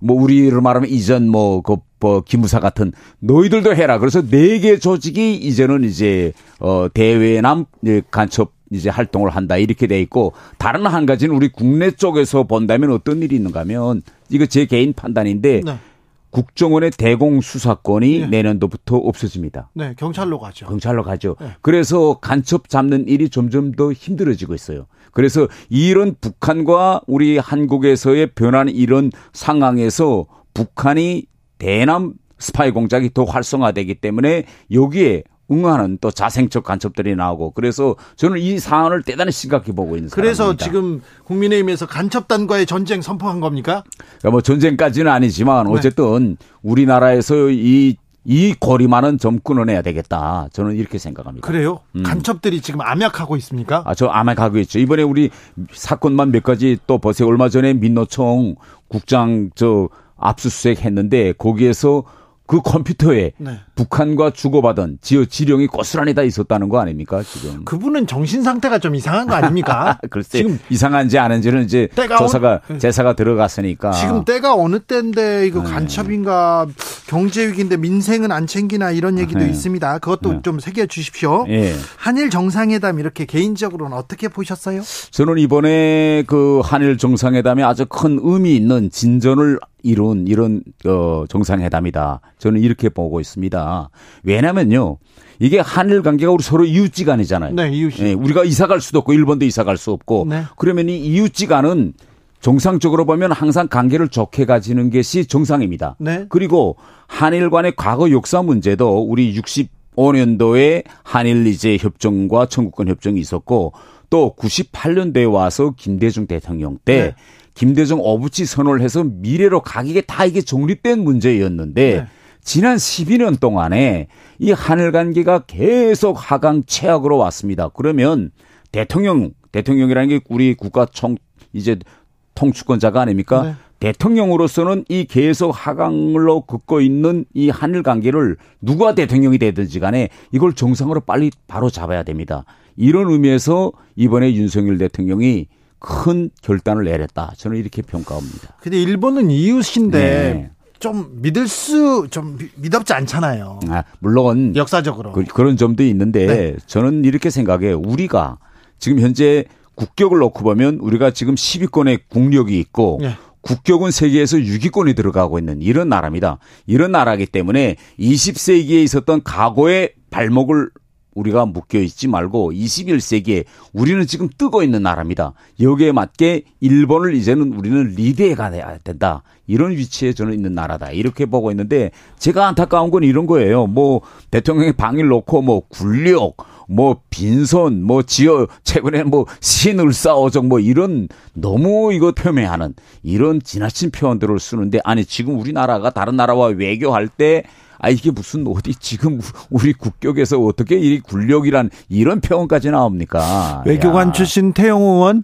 뭐 우리로 말하면 이전 뭐 그 뭐 기무사 같은 너희들도 해라. 그래서 네 개 조직이 이제는 이제 어 대외남 간첩 이제 활동을 한다 이렇게 돼 있고 다른 한 가지는 우리 국내 쪽에서 본다면 어떤 일이 있는가 하면 이거 제 개인 판단인데 네. 국정원의 대공수사권이 네. 내년도부터 없어집니다. 네, 경찰로 가죠. 경찰로 가죠. 네. 그래서 간첩 잡는 일이 점점 더 힘들어지고 있어요. 그래서 이런 북한과 우리 한국에서의 변하는 이런 상황에서 북한이 대남 스파이 공작이 더 활성화되기 때문에 여기에 응하는 또 자생적 간첩들이 나오고 그래서 저는 이 사안을 대단히 심각히 보고 있는 그래서 사람입니다. 지금 국민의힘에서 간첩단과의 전쟁 선포한 겁니까? 그러니까 뭐 전쟁까지는 아니지만 어쨌든 네. 우리나라에서 이, 이 고리만은 좀 끊어내야 되겠다. 저는 이렇게 생각합니다. 그래요? 음. 간첩들이 지금 암약하고 있습니까? 아, 저 암약하고 있죠. 이번에 우리 사건만 몇 가지 또 보세요. 얼마 전에 민노총 국장 저 압수수색 했는데 거기에서 그 컴퓨터에 네. 북한과 주고받은 지어 지령이 고스란히 다 있었다는 거 아닙니까 지금? 그분은 정신 상태가 좀 이상한 거 아닙니까? 글쎄 지금 이상한지 아닌지는 이제 조사가 온... 제사가 들어갔으니까 지금 때가 어느 때인데 이거 네. 간첩인가 경제 위기인데 민생은 안 챙기나 이런 얘기도 네. 있습니다. 그것도 네. 좀 새겨 주십시오. 네. 한일 정상회담 이렇게 개인적으로는 어떻게 보셨어요? 저는 이번에 그 한일 정상회담이 아주 큰 의미 있는 진전을 이룬 이런 어, 정상회담이다. 저는 이렇게 보고 있습니다. 왜냐면요. 이게 한일 관계가 우리 서로 이웃지간이잖아요. 네, 이웃지. 네, 우리가 이사 갈 수도 없고 일본도 이사 갈 수 없고. 네. 그러면 이 이웃지간은 정상적으로 보면 항상 관계를 좋게 가지는 것이 정상입니다. 네. 그리고 한일 간의 과거 역사 문제도 우리 육십오 년도에 한일 이제 협정과 청구권 협정이 있었고 또 구십팔 년도에 와서 김대중 대통령 때 네. 김대중 오부치 선언을 해서 미래로 가기에 다 이게 정립된 문제였는데 네. 지난 십이 년 동안에 이 한일 관계가 계속 하강 최악으로 왔습니다. 그러면 대통령, 대통령이라는 게 우리 국가 총, 이제 통치권자가 아닙니까? 네. 대통령으로서는 이 계속 하강으로 긋고 있는 이 한일 관계를 누가 대통령이 되든지 간에 이걸 정상으로 빨리 바로 잡아야 됩니다. 이런 의미에서 이번에 윤석열 대통령이 큰 결단을 내렸다. 저는 이렇게 평가합니다. 근데 일본은 이웃인데 네. 좀 믿을 수, 좀 믿업지 않잖아요. 아, 물론 역사적으로 그, 그런 점도 있는데 네. 저는 이렇게 생각해요. 우리가 지금 현재 국격을 놓고 보면 우리가 지금 십 위권의 국력이 있고 네. 국격은 세계에서 육 위권이 들어가고 있는 이런 나라입니다. 이런 나라이기 때문에 이십 세기에 있었던 과거의 발목을 우리가 묶여있지 말고 이십일 세기에 우리는 지금 뜨고 있는 나라입니다. 여기에 맞게 일본을 이제는 우리는 리드해 가야 된다. 이런 위치에 저는 있는 나라다. 이렇게 보고 있는데 제가 안타까운 건 이런 거예요. 뭐 대통령의 방일 놓고 뭐 군력, 뭐 빈손, 뭐 지어 최근에 뭐 신을사오정 뭐 이런 너무 이거 폄훼하는 이런 지나친 표현들을 쓰는데 아니 지금 우리나라가 다른 나라와 외교할 때 아 이게 무슨 어디 지금 우리 국격에서 어떻게 이 군력이란 이런 표현까지 나옵니까? 외교관 야. 출신 태영호 의원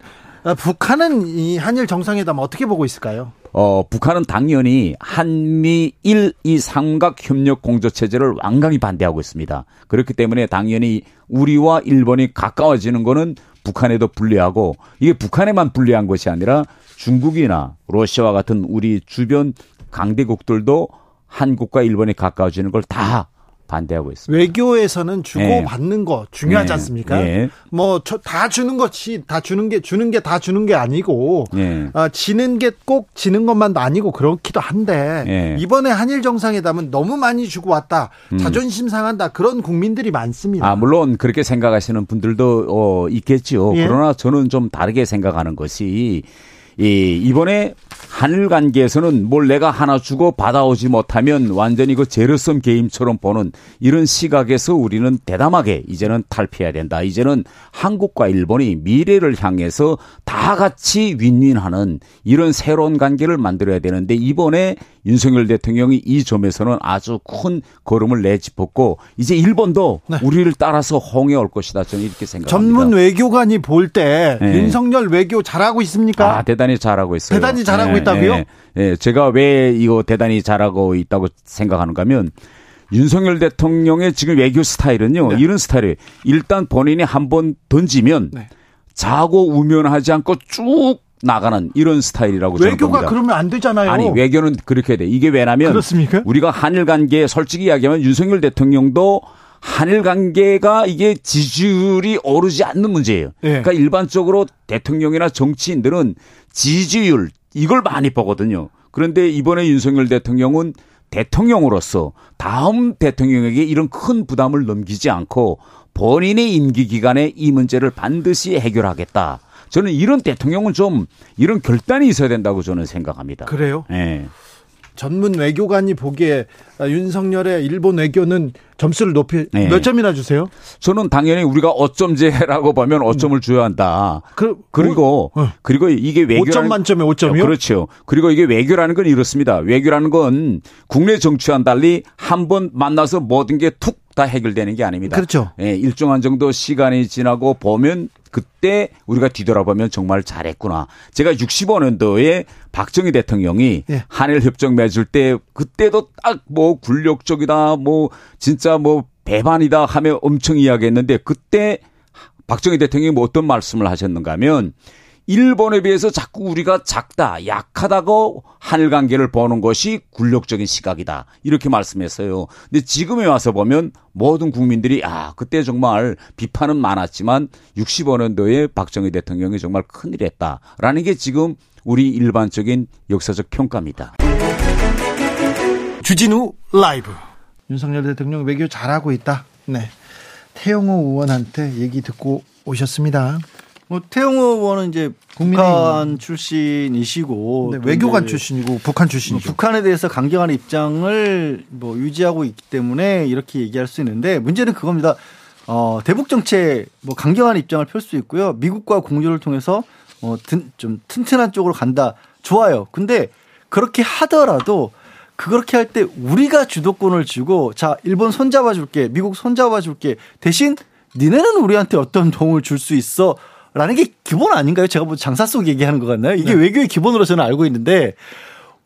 북한은 이 한일 정상회담 어떻게 보고 있을까요? 어 북한은 당연히 한미일 이 삼각협력 공조체제를 완강히 반대하고 있습니다. 그렇기 때문에 당연히 우리와 일본이 가까워지는 거는 북한에도 불리하고 이게 북한에만 불리한 것이 아니라 중국이나 러시아와 같은 우리 주변 강대국들도 한국과 일본이 가까워지는 걸 다 반대하고 있습니다. 외교에서는 주고받는 예. 거 중요하지 예. 않습니까? 예. 뭐 다 주는 것이 다 주는 게 주는 게 다 주는 게 아니고 예. 어, 지는 게 꼭 지는 것만도 아니고 그렇기도 한데 예. 이번에 한일 정상회담은 너무 많이 주고 왔다. 음. 자존심 상한다. 그런 국민들이 많습니다. 아, 물론 그렇게 생각하시는 분들도 어, 있겠죠. 예. 그러나 저는 좀 다르게 생각하는 것이 예, 이번에 한일 관계에서는 뭘 내가 하나 주고 받아오지 못하면 완전히 그 제로섬 게임처럼 보는 이런 시각에서 우리는 대담하게 이제는 탈피해야 된다. 이제는 한국과 일본이 미래를 향해서 다 같이 윈윈하는 이런 새로운 관계를 만들어야 되는데 이번에 윤석열 대통령이 이 점에서는 아주 큰 걸음을 내짚었고 이제 일본도 네. 우리를 따라서 홍해 올 것이다. 저는 이렇게 생각합니다. 전문 외교관이 볼 때 네. 윤석열 외교 잘하고 있습니까? 아, 대단히 잘하고 있어요. 대단히 잘하고 네. 있다고요? 예, 예, 제가 왜 이거 대단히 잘하고 있다고 생각하는가 하면 윤석열 대통령의 지금 외교 스타일은요. 네. 이런 스타일이에요. 일단 본인이 한번 던지면 네. 자고 우면하지 않고 쭉 나가는 이런 스타일이라고 저는 봅니다. 외교가 그러면 안 되잖아요. 아니, 외교는 그렇게 해야 돼. 이게 왜냐면 그렇습니까? 우리가 한일 관계에 솔직히 이야기하면 윤석열 대통령도 한일 관계가 이게 지지율이 오르지 않는 문제예요. 네. 그러니까 일반적으로 대통령이나 정치인들은 지지율 이걸 많이 보거든요. 그런데 이번에 윤석열 대통령은 대통령으로서 다음 대통령에게 이런 큰 부담을 넘기지 않고 본인의 임기 기간에 이 문제를 반드시 해결하겠다. 저는 이런 대통령은 좀 이런 결단이 있어야 된다고 저는 생각합니다. 그래요? 네. 전문 외교관이 보기에 윤석열의 일본 외교는 점수를 높이 네. 몇 점이나 주세요? 저는 당연히 우리가 오점제라고 보면 오점을 줘야 한다. 그, 그리고 오, 그리고 이게 외교라는, 오점 만점에 오점이요? 그렇죠. 그리고 이게 외교라는 건 이렇습니다. 외교라는 건 국내 정치와는 달리 한 번 만나서 모든 게 툭 다 해결되는 게 아닙니다. 그렇죠. 예, 일정한 정도 시간이 지나고 보면 그때 우리가 뒤돌아보면 정말 잘했구나. 제가 육십오년도에 박정희 대통령이 예. 한일 협정 맺을 때 그때도 딱 뭐 굴욕적이다 뭐 진짜 뭐 배반이다 하며 엄청 이야기했는데 그때 박정희 대통령이 뭐 어떤 말씀을 하셨는가 하면 일본에 비해서 자꾸 우리가 작다, 약하다고 한일 관계를 보는 것이 굴욕적인 시각이다. 이렇게 말씀했어요. 근데 지금에 와서 보면 모든 국민들이 아, 그때 정말 비판은 많았지만 육십오년도에 박정희 대통령이 정말 큰일 했다라는 게 지금 우리 일반적인 역사적 평가입니다. 주진우 라이브. 윤석열 대통령 외교 잘하고 있다. 네. 태영호 의원한테 얘기 듣고 오셨습니다. 뭐 태영호 의원은 이제 북한 출신이시고 네, 외교관 출신이고 북한 출신이죠. 뭐 북한에 대해서 강경한 입장을 뭐 유지하고 있기 때문에 이렇게 얘기할 수 있는데 문제는 그겁니다. 어, 대북 정책 뭐 강경한 입장을 펼 수 있고요. 미국과 공조를 통해서 뭐 좀 튼튼한 쪽으로 간다. 좋아요. 근데 그렇게 하더라도 그렇게 할 때 우리가 주도권을 주고 자 일본 손잡아 줄게, 미국 손잡아 줄게. 대신 니네는 우리한테 어떤 도움을 줄 수 있어? 라는 게 기본 아닌가요? 제가 뭐 장사 속 얘기하는 것 같나요? 이게 네. 외교의 기본으로 저는 알고 있는데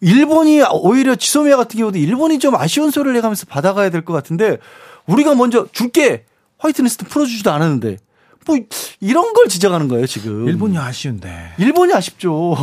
일본이 오히려 지소미아 같은 경우도 일본이 좀 아쉬운 소리를 해가면서 받아가야 될 것 같은데 우리가 먼저 줄게 화이트리스트 풀어주지도 않았는데 뭐 이런 걸 지적하는 거예요 지금. 일본이 아쉬운데. 일본이 아쉽죠.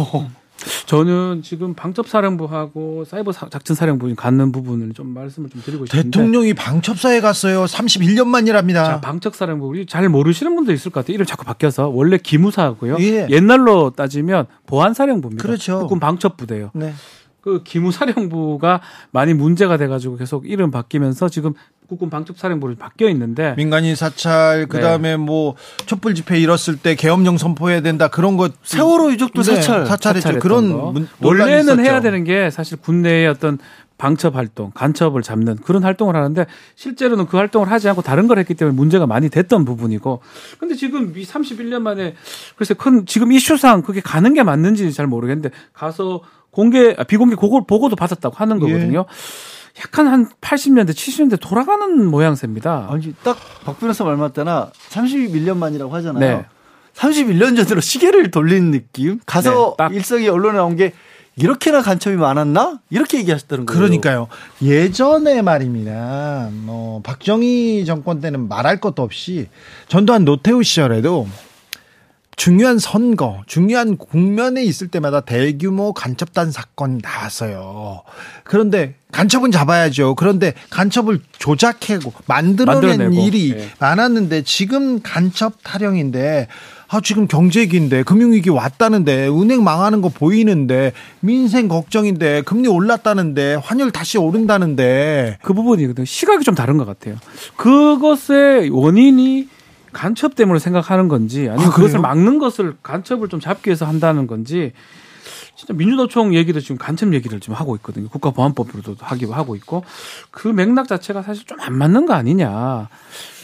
저는 지금 방첩사령부하고 사이버 작전사령부 갖는 부분을 좀 말씀을 좀 드리고 싶은데 대통령이 방첩사에 갔어요. 삼십일년 만이랍니다. 자, 방첩사령부 우리 잘 모르시는 분도 있을 것 같아요. 이름 자꾸 바뀌어서 원래 기무사고요. 예. 옛날로 따지면 보안사령부입니다. 그렇죠. 국군 방첩부대요. 네. 그 기무사령부가 많이 문제가 돼가지고 계속 이름 바뀌면서 지금 국군 방첩사령부로 바뀌어 있는데 민간인 사찰 그다음에 네. 뭐 촛불 집회 일었을 때 계엄령 선포해야 된다 그런 것 세월호 유족도 네. 사찰 사찰했죠. 그런 논란이 원래는 있었죠. 해야 되는 게 사실 군내의 어떤 방첩 활동, 간첩을 잡는 그런 활동을 하는데 실제로는 그 활동을 하지 않고 다른 걸 했기 때문에 문제가 많이 됐던 부분이고 근데 지금 이 삼십일 년 만에 그래서 큰 지금 이슈상 그게 가는 게 맞는지 잘 모르겠는데 가서 공개 비공개 그걸 보고도 받았다고 하는 거거든요. 예. 약간 한 팔십년대, 칠십년대 돌아가는 모양새입니다. 아니, 딱 박 변호사 말 맞다나 삼십일 년 만이라고 하잖아요. 네. 삼십일 년 전으로 시계를 돌린 느낌? 가서 네, 일성이 언론에 나온 게 이렇게나 간첩이 많았나? 이렇게 얘기하셨다는 거예요. 그러니까요. 예전에 말입니다. 뭐 박정희 정권 때는 말할 것도 없이 전두환 노태우 시절에도 중요한 선거, 중요한 국면에 있을 때마다 대규모 간첩단 사건이 나왔어요. 그런데 간첩은 잡아야죠. 그런데 간첩을 조작하고 만들어낸 일이 네. 많았는데 지금 간첩 타령인데 아, 지금 경제위기인데 금융위기 왔다는데 은행 망하는 거 보이는데 민생 걱정인데 금리 올랐다는데 환율 다시 오른다는데 그 부분이거든요. 시각이 좀 다른 것 같아요. 그것의 원인이 간첩 때문에 생각하는 건지 아니면 아, 그것을 막는 것을 간첩을 좀 잡기 위해서 한다는 건지 진짜 민주노총 얘기도 지금 간첩 얘기를 지금 하고 있거든요. 국가보안법으로도 하기도 하고 있고 그 맥락 자체가 사실 좀 안 맞는 거 아니냐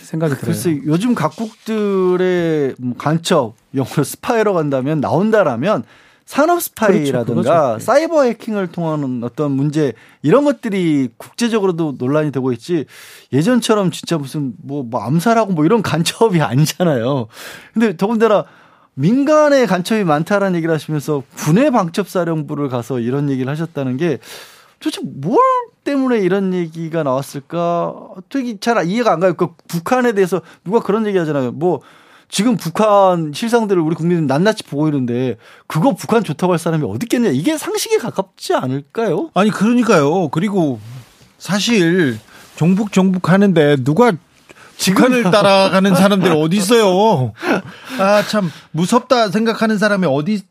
생각이 들어요. 그래서 요즘 각국들의 간첩 영어로 스파이로 간다면 나온다라면 산업 스파이라든가 그렇죠, 사이버 해킹을 통한 어떤 문제 이런 것들이 국제적으로도 논란이 되고 있지 예전처럼 진짜 무슨 뭐, 뭐 암살하고 뭐 이런 간첩이 아니잖아요. 근데 더군다나 민간의 간첩이 많다라는 얘기를 하시면서 군의 방첩사령부를 가서 이런 얘기를 하셨다는 게 도대체 뭘 때문에 이런 얘기가 나왔을까 되게 잘 이해가 안 가요. 그러니까 북한에 대해서 누가 그런 얘기 하잖아요. 뭐 지금 북한 실상들을 우리 국민은 낱낱이 보고 있는데 그거 북한 좋다고 할 사람이 어디 있겠냐. 이게 상식에 가깝지 않을까요? 아니 그러니까요. 그리고 사실 종북 종북 하는데 누가 북한을 따라가는 사람들이 어디 있어요. 아, 참 무섭다 생각하는 사람이 어디.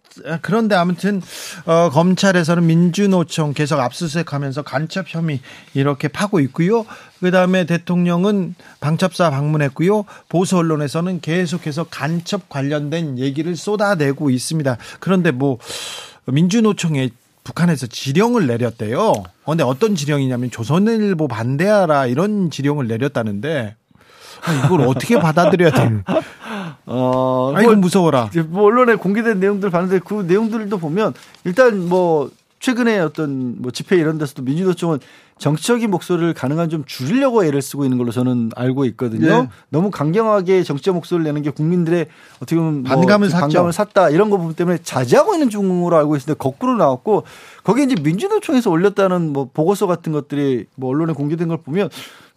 그런데 아무튼 어, 검찰에서는 민주노총 계속 압수수색하면서 간첩 혐의 이렇게 파고 있고요. 그다음에 대통령은 방첩사 방문했고요. 보수 언론에서는 계속해서 간첩 관련된 얘기를 쏟아내고 있습니다. 그런데 뭐 민주노총에 북한에서 지령을 내렸대요. 그런데 어떤 지령이냐면 조선일보 반대하라 이런 지령을 내렸다는데 이걸 어떻게 받아들여야 되는? 어, 아, 이건 무서워라. 뭐 언론에 공개된 내용들 봤는데 그 내용들도 보면 일단 뭐 최근에 어떤 뭐 집회 이런 데서도 민주노총은 정치적인 목소리를 가능한 좀 줄이려고 애를 쓰고 있는 걸로 저는 알고 있거든요. 네. 너무 강경하게 정치적 목소리를 내는 게 국민들의 어떻게 보면 뭐 반감을, 반감을 샀다 이런 거 부분 때문에 자제하고 있는 중으로 알고 있는데 거꾸로 나왔고 거기에 이제 민주노총에서 올렸다는 뭐 보고서 같은 것들이 뭐 언론에 공개된 걸 보면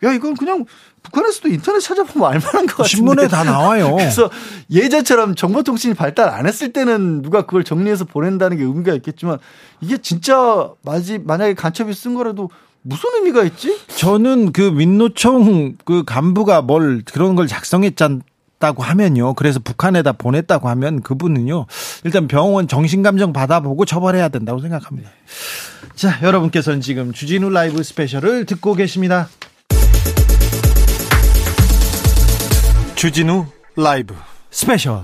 야 이건 그냥 북한에서도 인터넷 찾아보면 알만한 것 같은데 신문에 다 나와요. 그래서 예전처럼 정보통신이 발달 안 했을 때는 누가 그걸 정리해서 보낸다는 게 의미가 있겠지만 이게 진짜 마지 만약에 간첩이 쓴 거라도 무슨 의미가 있지? 저는 그 민노총 그 간부가 뭘 그런 걸 작성했잖. 다고 하면요. 그래서 북한에다 보냈다고 하면 그분은요. 일단 병원 정신감정 받아보고 처벌해야 된다고 생각합니다. 자, 여러분께서는 지금 주진우 라이브 스페셜을 듣고 계십니다. 주진우 라이브 스페셜.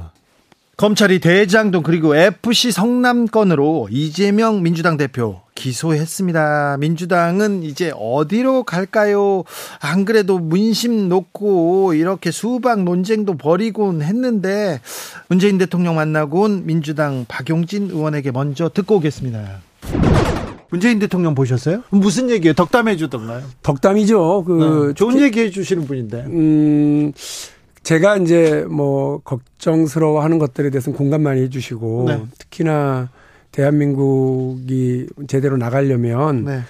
검찰이 대장동 그리고 에프씨 성남 건으로 이재명 민주당 대표 기소했습니다. 민주당은 이제 어디로 갈까요? 안 그래도 문심 놓고 이렇게 수박 논쟁도 벌이곤 했는데 문재인 대통령 만나고 온 민주당 박용진 의원에게 먼저 듣고 오겠습니다. 문재인 대통령 보셨어요? 무슨 얘기예요? 덕담해 주던가요? 덕담이죠. 그 네. 좋은 얘기해 주시는 분인데. 음... 제가 이제 뭐 걱정스러워하는 것들에 대해서는 공감 많이 해주시고 네. 특히나 대한민국이 제대로 나가려면 네.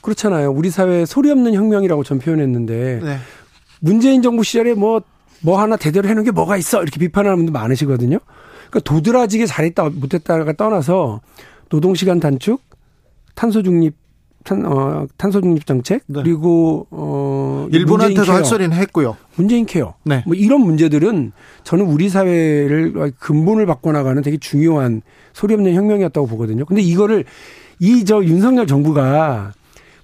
그렇잖아요. 우리 사회에 소리 없는 혁명이라고 전 표현했는데 네. 문재인 정부 시절에 뭐, 뭐 하나 제대로 해놓은 게 뭐가 있어 이렇게 비판하는 분들 많으시거든요. 그러니까 도드라지게 잘했다 못했다가 떠나서 노동시간 단축, 탄소중립, 탄, 어, 탄소중립 정책 네. 그리고 어, 일본한테도 할 소리는 했고요. 문재인 케어 네. 뭐 이런 문제들은 저는 우리 사회를 근본을 바꿔나가는 되게 중요한 소리 없는 혁명이었다고 보거든요. 근데 이거를 이 저 윤석열 정부가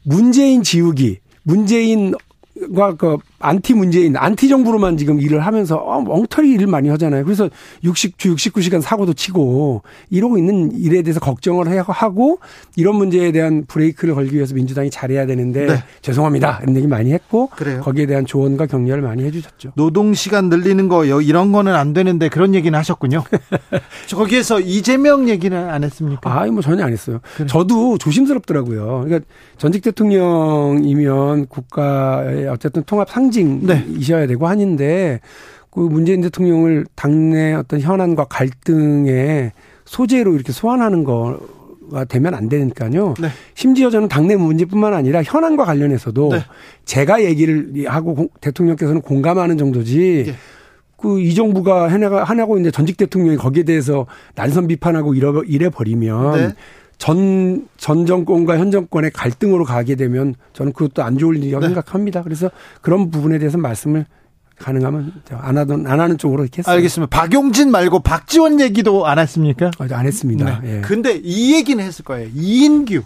문재인 지우기, 문재인과 그 안티 문재인, 안티 정부로만 지금 일을 하면서 엉터리 일을 많이 하잖아요. 그래서 육십, 육십구 시간 사고도 치고 이러고 있는 일에 대해서 걱정을 하고 이런 문제에 대한 브레이크를 걸기 위해서 민주당이 잘해야 되는데 네. 죄송합니다. 이런 얘기 많이 했고 그래요. 거기에 대한 조언과 격려를 많이 해 주셨죠. 노동시간 늘리는 거 이런 거는 안 되는데 그런 얘기는 하셨군요. 거기에서 이재명 얘기는 안 했습니까? 아니 뭐 전혀 안 했어요. 그래. 저도 조심스럽더라고요. 그러니까 전직 대통령이면 국가의 어쨌든 통합 상 이셔야 네. 되고 하는데 그 문재인 대통령을 당내 어떤 현안과 갈등의 소재로 이렇게 소환하는 거가 되면 안 되니까요. 네. 심지어 저는 당내 문제뿐만 아니라 현안과 관련해서도 네. 제가 얘기를 하고 대통령께서는 공감하는 정도지 네. 그 이 정부가 해나가 하냐고 이제 전직 대통령이 거기에 대해서 난선 비판하고 이래 버리면. 네. 전, 전 정권과 현 정권의 갈등으로 가게 되면 저는 그것도 안 좋을 일이라고 네. 생각합니다. 그래서 그런 부분에 대해서 말씀을 가능하면 안 하던, 안 하는 쪽으로 이렇게 했어요. 알겠습니다. 박용진 말고 박지원 얘기도 안 했습니까? 안 했습니다. 네. 예. 근데 이 얘기는 했을 거예요. 이인규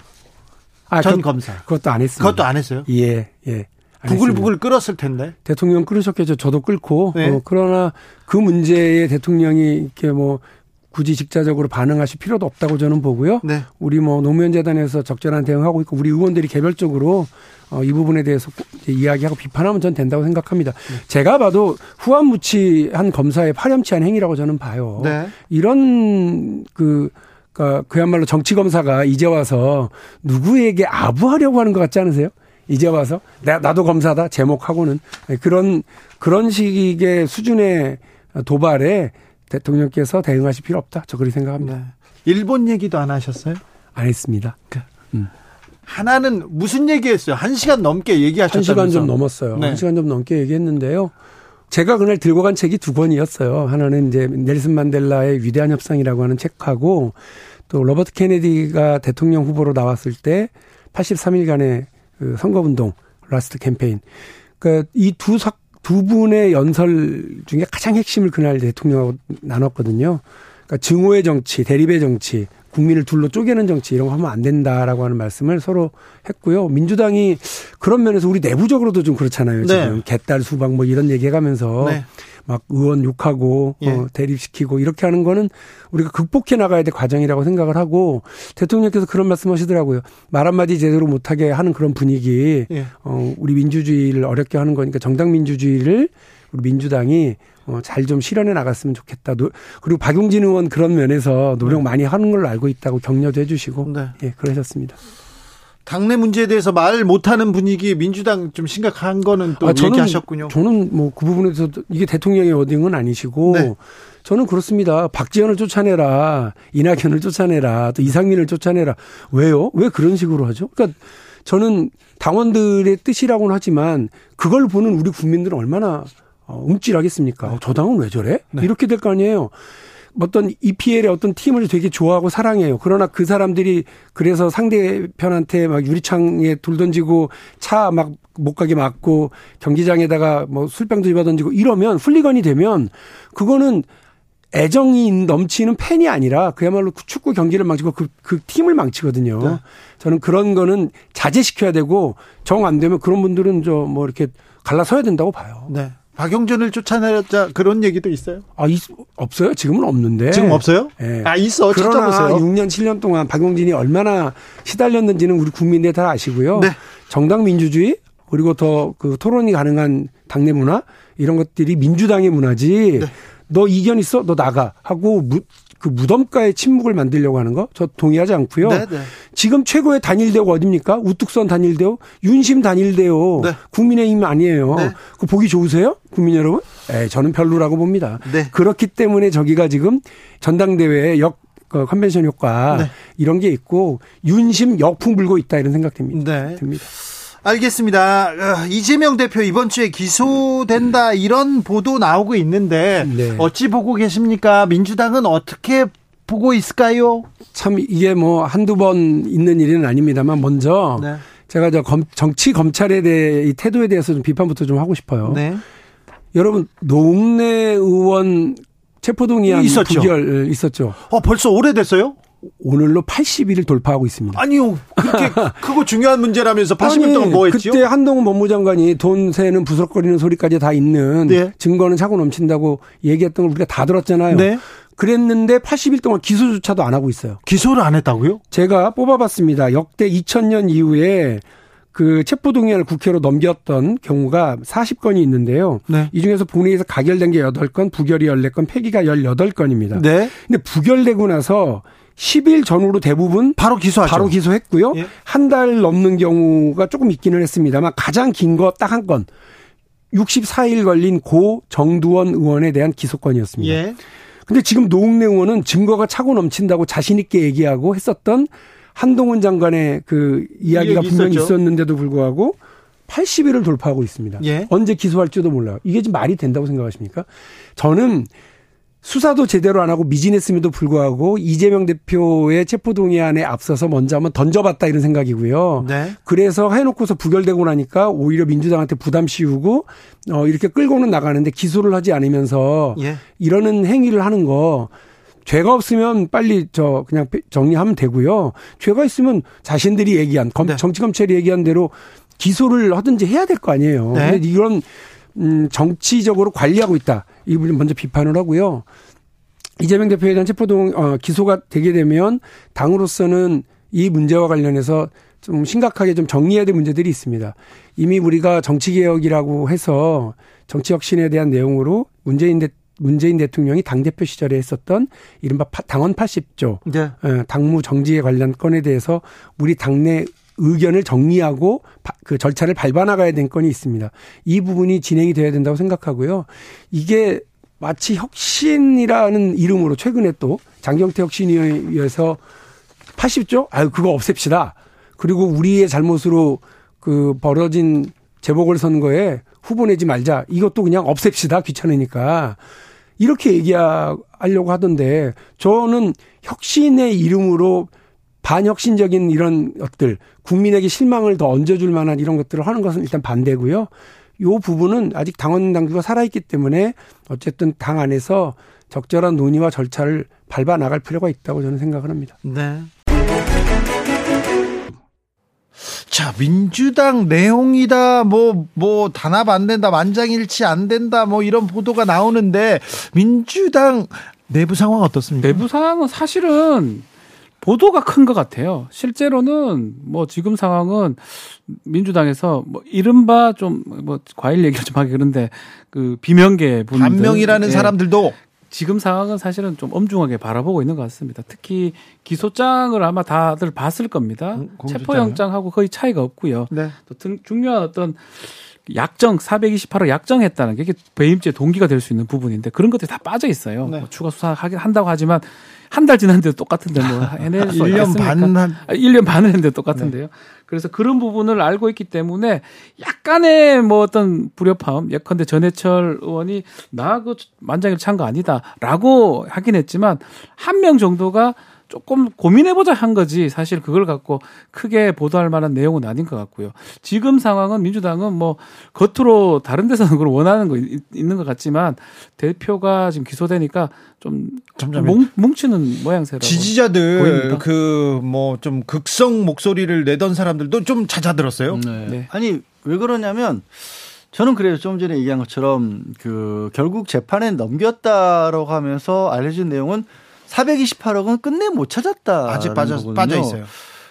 아, 전 그, 검사. 그것도 안 했습니다. 그것도 안 했어요? 예, 예. 부글부글 끓었을 텐데. 대통령 끓으셨겠죠. 저도 끓고. 네. 어, 그러나 그 문제에 대통령이 이렇게 뭐 굳이 직접적으로 반응하실 필요도 없다고 저는 보고요. 네. 우리 뭐 노무현 재단에서 적절한 대응하고 있고 우리 의원들이 개별적으로 어, 이 부분에 대해서 이야기하고 비판하면 전 된다고 생각합니다. 네. 제가 봐도 후한무치한 검사의 파렴치한 행위라고 저는 봐요. 네. 이런 그. 그러니까 그야말로 정치 검사가 이제 와서 누구에게 아부하려고 하는 것 같지 않으세요? 이제 와서 나, 나도 검사다 제목하고는 그런 그런 식의 수준의 도발에 대통령께서 대응하실 필요 없다. 저 그렇게 생각합니다. 네. 일본 얘기도 안 하셨어요? 안 했습니다. 그, 음. 하나는 무슨 얘기했어요? 한 시간 넘게 얘기하셨다면서? 한 시간 좀 넘었어요. 네. 한 시간 좀 넘게 얘기했는데요. 제가 그날 들고 간 책이 두 권이었어요. 하나는 이제 넬슨 만델라의 위대한 협상이라고 하는 책하고 또 로버트 케네디가 대통령 후보로 나왔을 때 팔십삼 일간의 그 선거운동, 라스트 캠페인. 그러니까 이 두 사, 두 분의 연설 중에 가장 핵심을 그날 대통령하고 나눴거든요. 그러니까 증오의 정치, 대립의 정치, 국민을 둘로 쪼개는 정치 이런 거 하면 안 된다라고 하는 말씀을 서로 했고요. 민주당이 그런 면에서 우리 내부적으로도 좀 그렇잖아요. 지금 네. 개딸 수박 뭐 이런 얘기해가면서 네. 막 의원 욕하고 예. 어, 대립시키고 이렇게 하는 거는 우리가 극복해 나가야 될 과정이라고 생각을 하고 대통령께서 그런 말씀하시더라고요. 말 한마디 제대로 못하게 하는 그런 분위기 예. 어, 우리 민주주의를 어렵게 하는 거니까 정당 민주주의를 우리 민주당이 어, 잘 좀 실현해 나갔으면 좋겠다. 노, 그리고 박용진 의원 그런 면에서 노력 네. 많이 하는 걸로 알고 있다고 격려도 해 주시고 네. 예, 그러셨습니다. 당내 문제에 대해서 말 못하는 분위기 민주당 좀 심각한 거는 또 아, 저는, 얘기하셨군요. 저는 뭐 그 부분에서 이게 대통령의 워딩은 아니시고 네. 저는 그렇습니다. 박지원을 쫓아내라. 이낙연을 쫓아내라. 또 이상민을 쫓아내라. 왜요? 왜 그런 식으로 하죠? 그러니까 저는 당원들의 뜻이라고는 하지만 그걸 보는 우리 국민들은 얼마나 움찔하겠습니까? 네. 저 당은 왜 저래? 네. 이렇게 될 거 아니에요. 어떤 이피엘의 어떤 팀을 되게 좋아하고 사랑해요. 그러나 그 사람들이 그래서 상대편한테 막 유리창에 돌 던지고 차 막 못 가게 막고 경기장에다가 뭐 술병도 집어 던지고 이러면 훌리건이 되면 그거는 애정이 넘치는 팬이 아니라 그야말로 축구 경기를 망치고 그, 그 팀을 망치거든요. 네. 저는 그런 거는 자제시켜야 되고 정 안 되면 그런 분들은 저 뭐 이렇게 갈라서야 된다고 봐요. 네. 박용진을 쫓아내자 그런 얘기도 있어요? 아, 있, 없어요? 지금은 없는데. 지금 없어요? 네. 아, 있어. 그러나 찾아보세요. 육 년, 칠 년 동안 박용진이 얼마나 시달렸는지는 우리 국민들 다 아시고요. 네. 정당 민주주의 그리고 더 그 토론이 가능한 당내 문화 이런 것들이 민주당의 문화지. 네. 너 이견 있어? 너 나가. 하고 무, 그 무덤가의 침묵을 만들려고 하는 거 저 동의하지 않고요. 네, 네. 지금 최고의 단일대오가 어딥니까? 우뚝선 단일대오, 윤심 단일대오. 네. 국민의힘 아니에요. 네. 그거 보기 좋으세요? 국민 여러분? 에, 저는 별로라고 봅니다. 네. 그렇기 때문에 저기가 지금 전당대회의 역 어, 컨벤션 효과 네. 이런 게 있고 윤심 역풍 불고 있다 이런 생각 됩니다. 네. 듭니다. 알겠습니다. 이재명 대표 이번 주에 기소된다 이런 보도 나오고 있는데 네. 어찌 보고 계십니까? 민주당은 어떻게 보고 있을까요? 참 이게 뭐 한두 번 있는 일은 아닙니다만 먼저 네. 제가 저 검, 정치 검찰에 대해 이 태도에 대해서 좀 비판부터 좀 하고 싶어요. 네. 여러분 노웅래 의원 체포동의안 부결 있었죠? 어 벌써 오래됐어요? 오늘로 팔십 일을 돌파하고 있습니다. 아니요. 그렇게 크고 중요한 문제라면서 팔십 일 아니, 동안 뭐 했지요? 그때 한동훈 법무부 장관이 돈 세는 부스럭거리는 소리까지 다 있는 네. 증거는 차고 넘친다고 얘기했던 걸 우리가 다 들었잖아요. 네. 그랬는데 팔십 일 동안 기소조차도 안 하고 있어요. 기소를 안 했다고요? 제가 뽑아봤습니다. 역대 이천 년 이후에 그 체포동의안을 국회로 넘겼던 경우가 사십 건이 있는데요. 네. 이 중에서 본회의에서 가결된 게 여덟 건, 부결이 열네 건, 폐기가 열여덟 건입니다. 네. 근데 부결되고 나서 십 일 전후로 대부분 바로 기소하죠. 바로 기소했고요. 예. 한 달 넘는 경우가 조금 있기는 했습니다만 가장 긴 거 딱 한 건 육십사 일 걸린 고 정두원 의원에 대한 기소권이었습니다. 예. 근데 지금 노웅래 의원은 증거가 차고 넘친다고 자신 있게 얘기하고 했었던 한동훈 장관의 그 이야기가 예, 분명히 있었는데도 불구하고 팔십 일을 돌파하고 있습니다. 예. 언제 기소할지도 몰라요. 이게 지금 말이 된다고 생각하십니까? 저는 수사도 제대로 안 하고 미진했음에도 불구하고 이재명 대표의 체포동의안에 앞서서 먼저 한번 던져봤다 이런 생각이고요. 네. 그래서 해놓고서 부결되고 나니까 오히려 민주당한테 부담 씌우고 어 이렇게 끌고는 나가는데 기소를 하지 않으면서 예. 이러는 행위를 하는 거 죄가 없으면 빨리 저 그냥 정리하면 되고요. 죄가 있으면 자신들이 얘기한 검, 네. 정치검찰이 얘기한 대로 기소를 하든지 해야 될 거 아니에요. 네. 근데 이런 음, 정치적으로 관리하고 있다. 이 부분 먼저 비판을 하고요. 이재명 대표에 대한 체포동 어, 기소가 되게 되면 당으로서는 이 문제와 관련해서 좀 심각하게 좀 정리해야 될 문제들이 있습니다. 이미 우리가 정치개혁이라고 해서 정치혁신에 대한 내용으로 문재인 대통령 문재인 대통령이 당대표 시절에 했었던 이른바 당헌 팔십 조 네. 당무 정지에 관련 건에 대해서 우리 당내 의견을 정리하고 그 절차를 밟아나가야 된 건이 있습니다. 이 부분이 진행이 돼야 된다고 생각하고요. 이게 마치 혁신이라는 이름으로 최근에 또 장경태 혁신위원회에서 팔십 조? 아유 그거 없앱시다. 그리고 우리의 잘못으로 그 벌어진 재보궐선거에 후보 내지 말자. 이것도 그냥 없앱시다. 귀찮으니까. 이렇게 얘기하려고 하던데 저는 혁신의 이름으로 반혁신적인 이런 것들 국민에게 실망을 더 얹어줄 만한 이런 것들을 하는 것은 일단 반대고요. 이 부분은 아직 당원 당규가 살아있기 때문에 어쨌든 당 안에서 적절한 논의와 절차를 밟아 나갈 필요가 있다고 저는 생각을 합니다. 네. 자, 민주당 내홍이다, 뭐, 뭐, 단합 안 된다, 만장일치 안 된다, 뭐, 이런 보도가 나오는데, 민주당 내부 상황 어떻습니까? 내부 상황은 사실은 보도가 큰 것 같아요. 실제로는 뭐, 지금 상황은 민주당에서 뭐, 이른바 좀, 뭐, 과일 얘기를 좀 하기 그런데, 그, 비명계 분들. 반명이라는 예. 사람들도. 지금 상황은 사실은 좀 엄중하게 바라보고 있는 것 같습니다. 특히 기소장을 아마 다들 봤을 겁니다. 공주장이요? 체포영장하고 거의 차이가 없고요. 네. 또 중요한 어떤 약정, 사백이십팔 호 약정했다는 게 배임죄 동기가 될 수 있는 부분인데 그런 것들이 다 빠져 있어요. 네. 뭐 추가 수사하긴 한다고 하지만 한 달 지났는데도 똑같은데 뭐 해낼 수 있겠습니까? 일 년 반 한... 일 년 반을 했는데 똑같은데요. 네. 그래서 그런 부분을 알고 있기 때문에 약간의 뭐 어떤 불협화음, 예컨대 전해철 의원이 나 그 만장일치 찬 거 아니다라고 하긴 했지만 한 명 정도가 조금 고민해보자 한 거지 사실 그걸 갖고 크게 보도할 만한 내용은 아닌 것 같고요. 지금 상황은 민주당은 뭐 겉으로 다른 데서는 그걸 원하는 거 있는 것 같지만 대표가 지금 기소되니까 좀 뭉, 뭉치는 모양새라고 지지자들 보입니다. 그 뭐 좀 극성 목소리를 내던 사람들도 좀 잦아들었어요. 네. 네. 아니 왜 그러냐면 저는 그래요. 좀 전에 얘기한 것처럼 그 결국 재판에 넘겼다라고 하면서 알려진 내용은 사백이십팔 억은 끝내 못 찾았다. 아직 빠져, 빠져 있어요.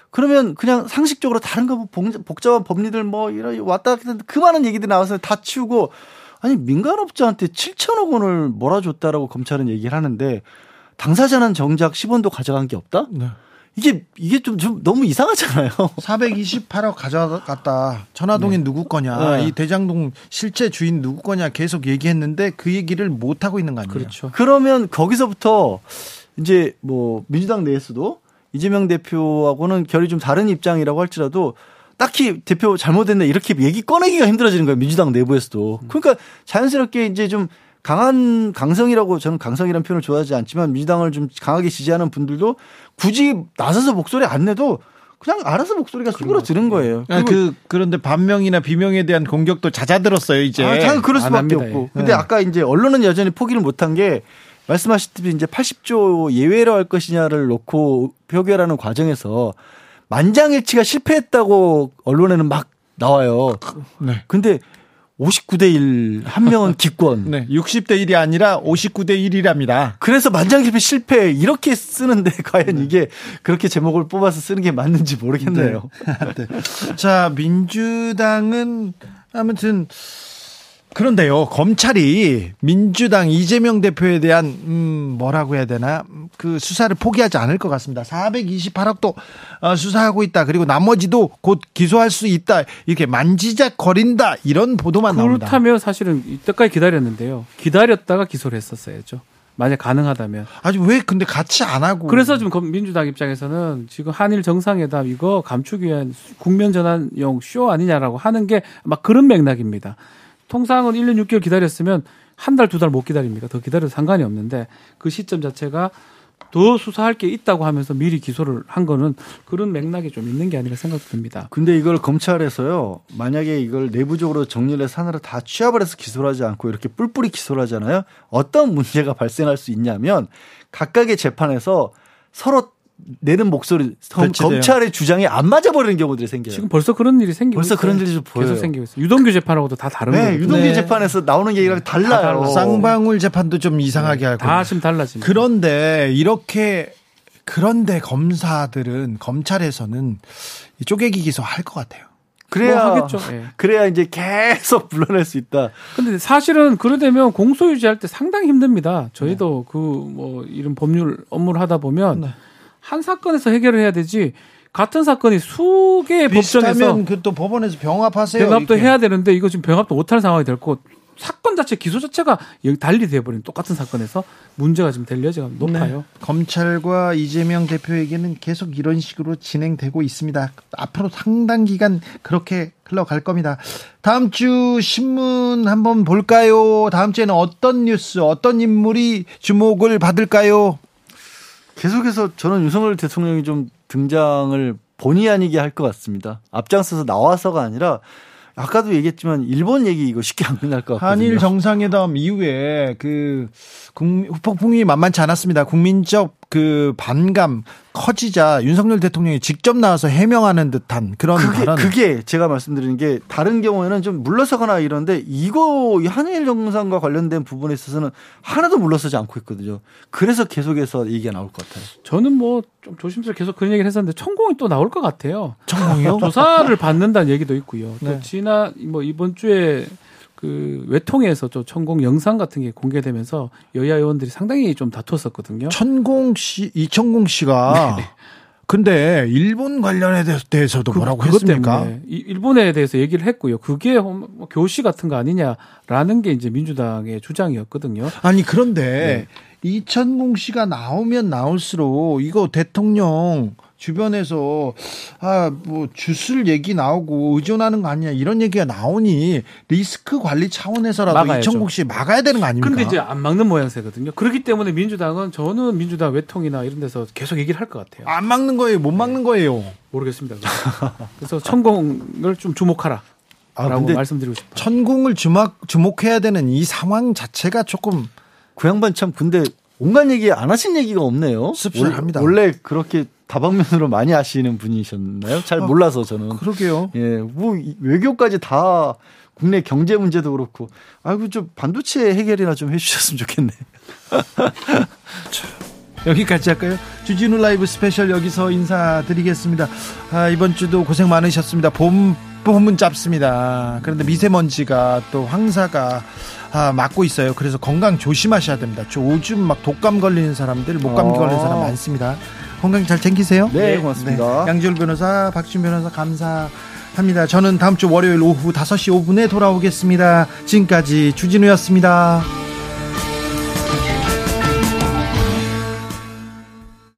그러면 그냥 상식적으로 다른 거 복잡한 법리들 뭐 이런 왔다 갔다 그 많은 얘기들이 나와서 다 치우고 아니 민간업자한테 칠천억 원을 몰아줬다라고 검찰은 얘기를 하는데 당사자는 정작 십 원도 가져간 게 없다? 네. 이게 이게 좀, 좀 너무 이상하잖아요. 사백이십팔 억 가져갔다. 천화동인 네. 누구 거냐. 네. 이 대장동 실제 주인 누구 거냐 계속 얘기했는데 그 얘기를 못 하고 있는 거 아니에요. 그렇죠. 그러면 거기서부터 이제 뭐 민주당 내에서도 이재명 대표하고는 결이 좀 다른 입장이라고 할지라도 딱히 대표 잘못했네 이렇게 얘기 꺼내기가 힘들어지는 거예요. 민주당 내부에서도. 그러니까 자연스럽게 이제 좀 강한 강성이라고 저는 강성이라는 표현을 좋아하지 않지만 민주당을 좀 강하게 지지하는 분들도 굳이 나서서 목소리 안 내도 그냥 알아서 목소리가 수그러드는 거예요. 아, 그 그런데 반명이나 비명에 대한 공격도 잦아들었어요 이제. 아, 당연히 그럴 수밖에 없고. 근데 네. 아까 이제 언론은 여전히 포기를 못한 게. 말씀하셨듯이 이제 팔십 조 예외로 할 것이냐를 놓고 표결하는 과정에서 만장일치가 실패했다고 언론에는 막 나와요. 네. 근데 오십구 대 일 한 명은 기권. 네. 육십 대 일이 아니라 오십구 대 일이랍니다. 그래서 만장일치 실패 이렇게 쓰는데 과연 네. 이게 그렇게 제목을 뽑아서 쓰는 게 맞는지 모르겠네요. 네. 네. 자, 민주당은 아무튼 그런데요, 검찰이 민주당 이재명 대표에 대한, 음, 뭐라고 해야 되나, 그 수사를 포기하지 않을 것 같습니다. 사백이십팔 억도 수사하고 있다. 그리고 나머지도 곧 기소할 수 있다. 이렇게 만지작거린다. 이런 보도만 나옵니다. 그렇다면 사실은 이때까지 기다렸는데요. 기다렸다가 기소를 했었어야죠. 만약 가능하다면. 아니, 왜 근데 같이 안 하고. 그래서 지금 민주당 입장에서는 지금 한일 정상회담 이거 감추기 위한 국면 전환용 쇼 아니냐라고 하는 게 막 그런 맥락입니다. 통상은 일 년 육 개월 기다렸으면 한 달, 두 달 못 기다립니까? 더 기다려도 상관이 없는데 그 시점 자체가 더 수사할 게 있다고 하면서 미리 기소를 한 거는 그런 맥락이 좀 있는 게 아닌가 생각됩니다. 근데 이걸 검찰에서요, 만약에 이걸 내부적으로 정리를 해서 하나를 다 취합을 해서 기소를 하지 않고 이렇게 뿔뿔이 기소를 하잖아요. 어떤 문제가 발생할 수 있냐면 각각의 재판에서 서로 내는 목소리, 대치돼요. 검찰의 주장이 안 맞아버리는 경우들이 생겨요. 지금 벌써 그런 일이 생기고 벌써 있어요. 그런 일이 좀 보여요. 계속 생기고 있어요. 유동규 재판하고도 다 다른 거예요. 네, 유동규 네. 재판에서 나오는 얘기랑 네. 달라요. 쌍방울 재판도 좀 이상하게 네. 하고. 다 지금 달라집니다. 그런데 이렇게 그런데 검사들은 검찰에서는 쪼개기 기소할 것 같아요. 그래야 뭐 하겠죠. 네. 그래야 이제 계속 불러낼 수 있다. 근데 사실은 그러되면 공소 유지할 때 상당히 힘듭니다. 저희도 네. 그 뭐 이런 법률 업무를 하다 보면. 네. 한 사건에서 해결을 해야 되지 같은 사건이 수개의 법전에서 그 또 법원에서 병합하세요. 병합도 이렇게. 해야 되는데 이거 지금 병합도 못할 상황이 됐고 사건 자체 기소 자체가 여기 달리 돼버린 똑같은 사건에서 문제가 지금 될 여지가 높아요. 네. 검찰과 이재명 대표 얘기는 계속 이런 식으로 진행되고 있습니다. 앞으로 상당 기간 그렇게 흘러갈 겁니다. 다음 주 신문 한번 볼까요? 다음 주에는 어떤 뉴스, 어떤 인물이 주목을 받을까요? 계속해서 저는 윤석열 대통령이 좀 등장을 본의 아니게 할 것 같습니다. 앞장서서 나와서가 아니라 아까도 얘기했지만 일본 얘기 이거 쉽게 안 끝날 것 같거든요. 한일 정상회담 이후에 그 후폭풍이 만만치 않았습니다. 국민적 그 반감 커지자 윤석열 대통령이 직접 나와서 해명하는 듯한 그런 그게, 발언. 그게 제가 말씀드리는 게 다른 경우에는 좀 물러서거나 이런데 이거 한일 정상과 관련된 부분에 있어서는 하나도 물러서지 않고 있거든요. 그래서 계속해서 얘기가 나올 것 같아요. 저는 뭐 좀 조심스럽게 계속 그런 얘기를 했었는데 천공이 또 나올 것 같아요. 천공이요? 조사를 받는다는 얘기도 있고요. 네. 또 지난 뭐 이번 주에 그 외통에서 저 천공 영상 같은 게 공개되면서 여야 의원들이 상당히 좀 다투었었거든요. 천공 씨, 이천공 씨가 네. 근데 일본 관련에 대해서도 그, 뭐라고 했습니까? 일본에 대해서 얘기를 했고요. 그게 교시 같은 거 아니냐라는 게 이제 민주당의 주장이었거든요. 아니 그런데 네. 이천공 씨가 나오면 나올수록 이거 대통령 주변에서 아 뭐 주술 얘기 나오고 의존하는 거 아니냐 이런 얘기가 나오니 리스크 관리 차원에서라도 막아야죠. 이천국 씨 막아야 되는 거 아닙니까? 그런데 이제 안 막는 모양새거든요. 그렇기 때문에 민주당은 저는 민주당 외통이나 이런 데서 계속 얘기를 할 것 같아요. 안 막는 거예요, 못 막는 거예요. 모르겠습니다. 그래서 천공을 좀 주목하라. 아, 라고 말씀드리고 싶어요. 천공을 주막 주목해야 되는 이 상황 자체가 조금 그 양반 참 근데 온갖 얘기 안 하신 얘기가 없네요. 씁쓸합니다. 원래 그렇게 다방면으로 많이 아시는 분이셨나요? 잘 몰라서 저는. 아, 그러게요. 예, 뭐 외교까지 다 국내 경제 문제도 그렇고, 아이고 좀 반도체 해결이나 좀 해주셨으면 좋겠네. 여기까지 할까요? 주진우 라이브 스페셜 여기서 인사드리겠습니다. 아, 이번 주도 고생 많으셨습니다. 봄 봄은 짧습니다. 그런데 미세먼지가 또 황사가 아, 막고 있어요. 그래서 건강 조심하셔야 됩니다. 저 오줌 막 독감 걸리는 사람들, 목감기 아. 걸리는 사람 많습니다. 건강 잘 챙기세요. 네, 고맙습니다. 네. 양지열 변호사, 박지훈 변호사 감사합니다. 저는 다음 주 월요일 오후 다섯 시 오 분에 돌아오겠습니다. 지금까지 주진우였습니다.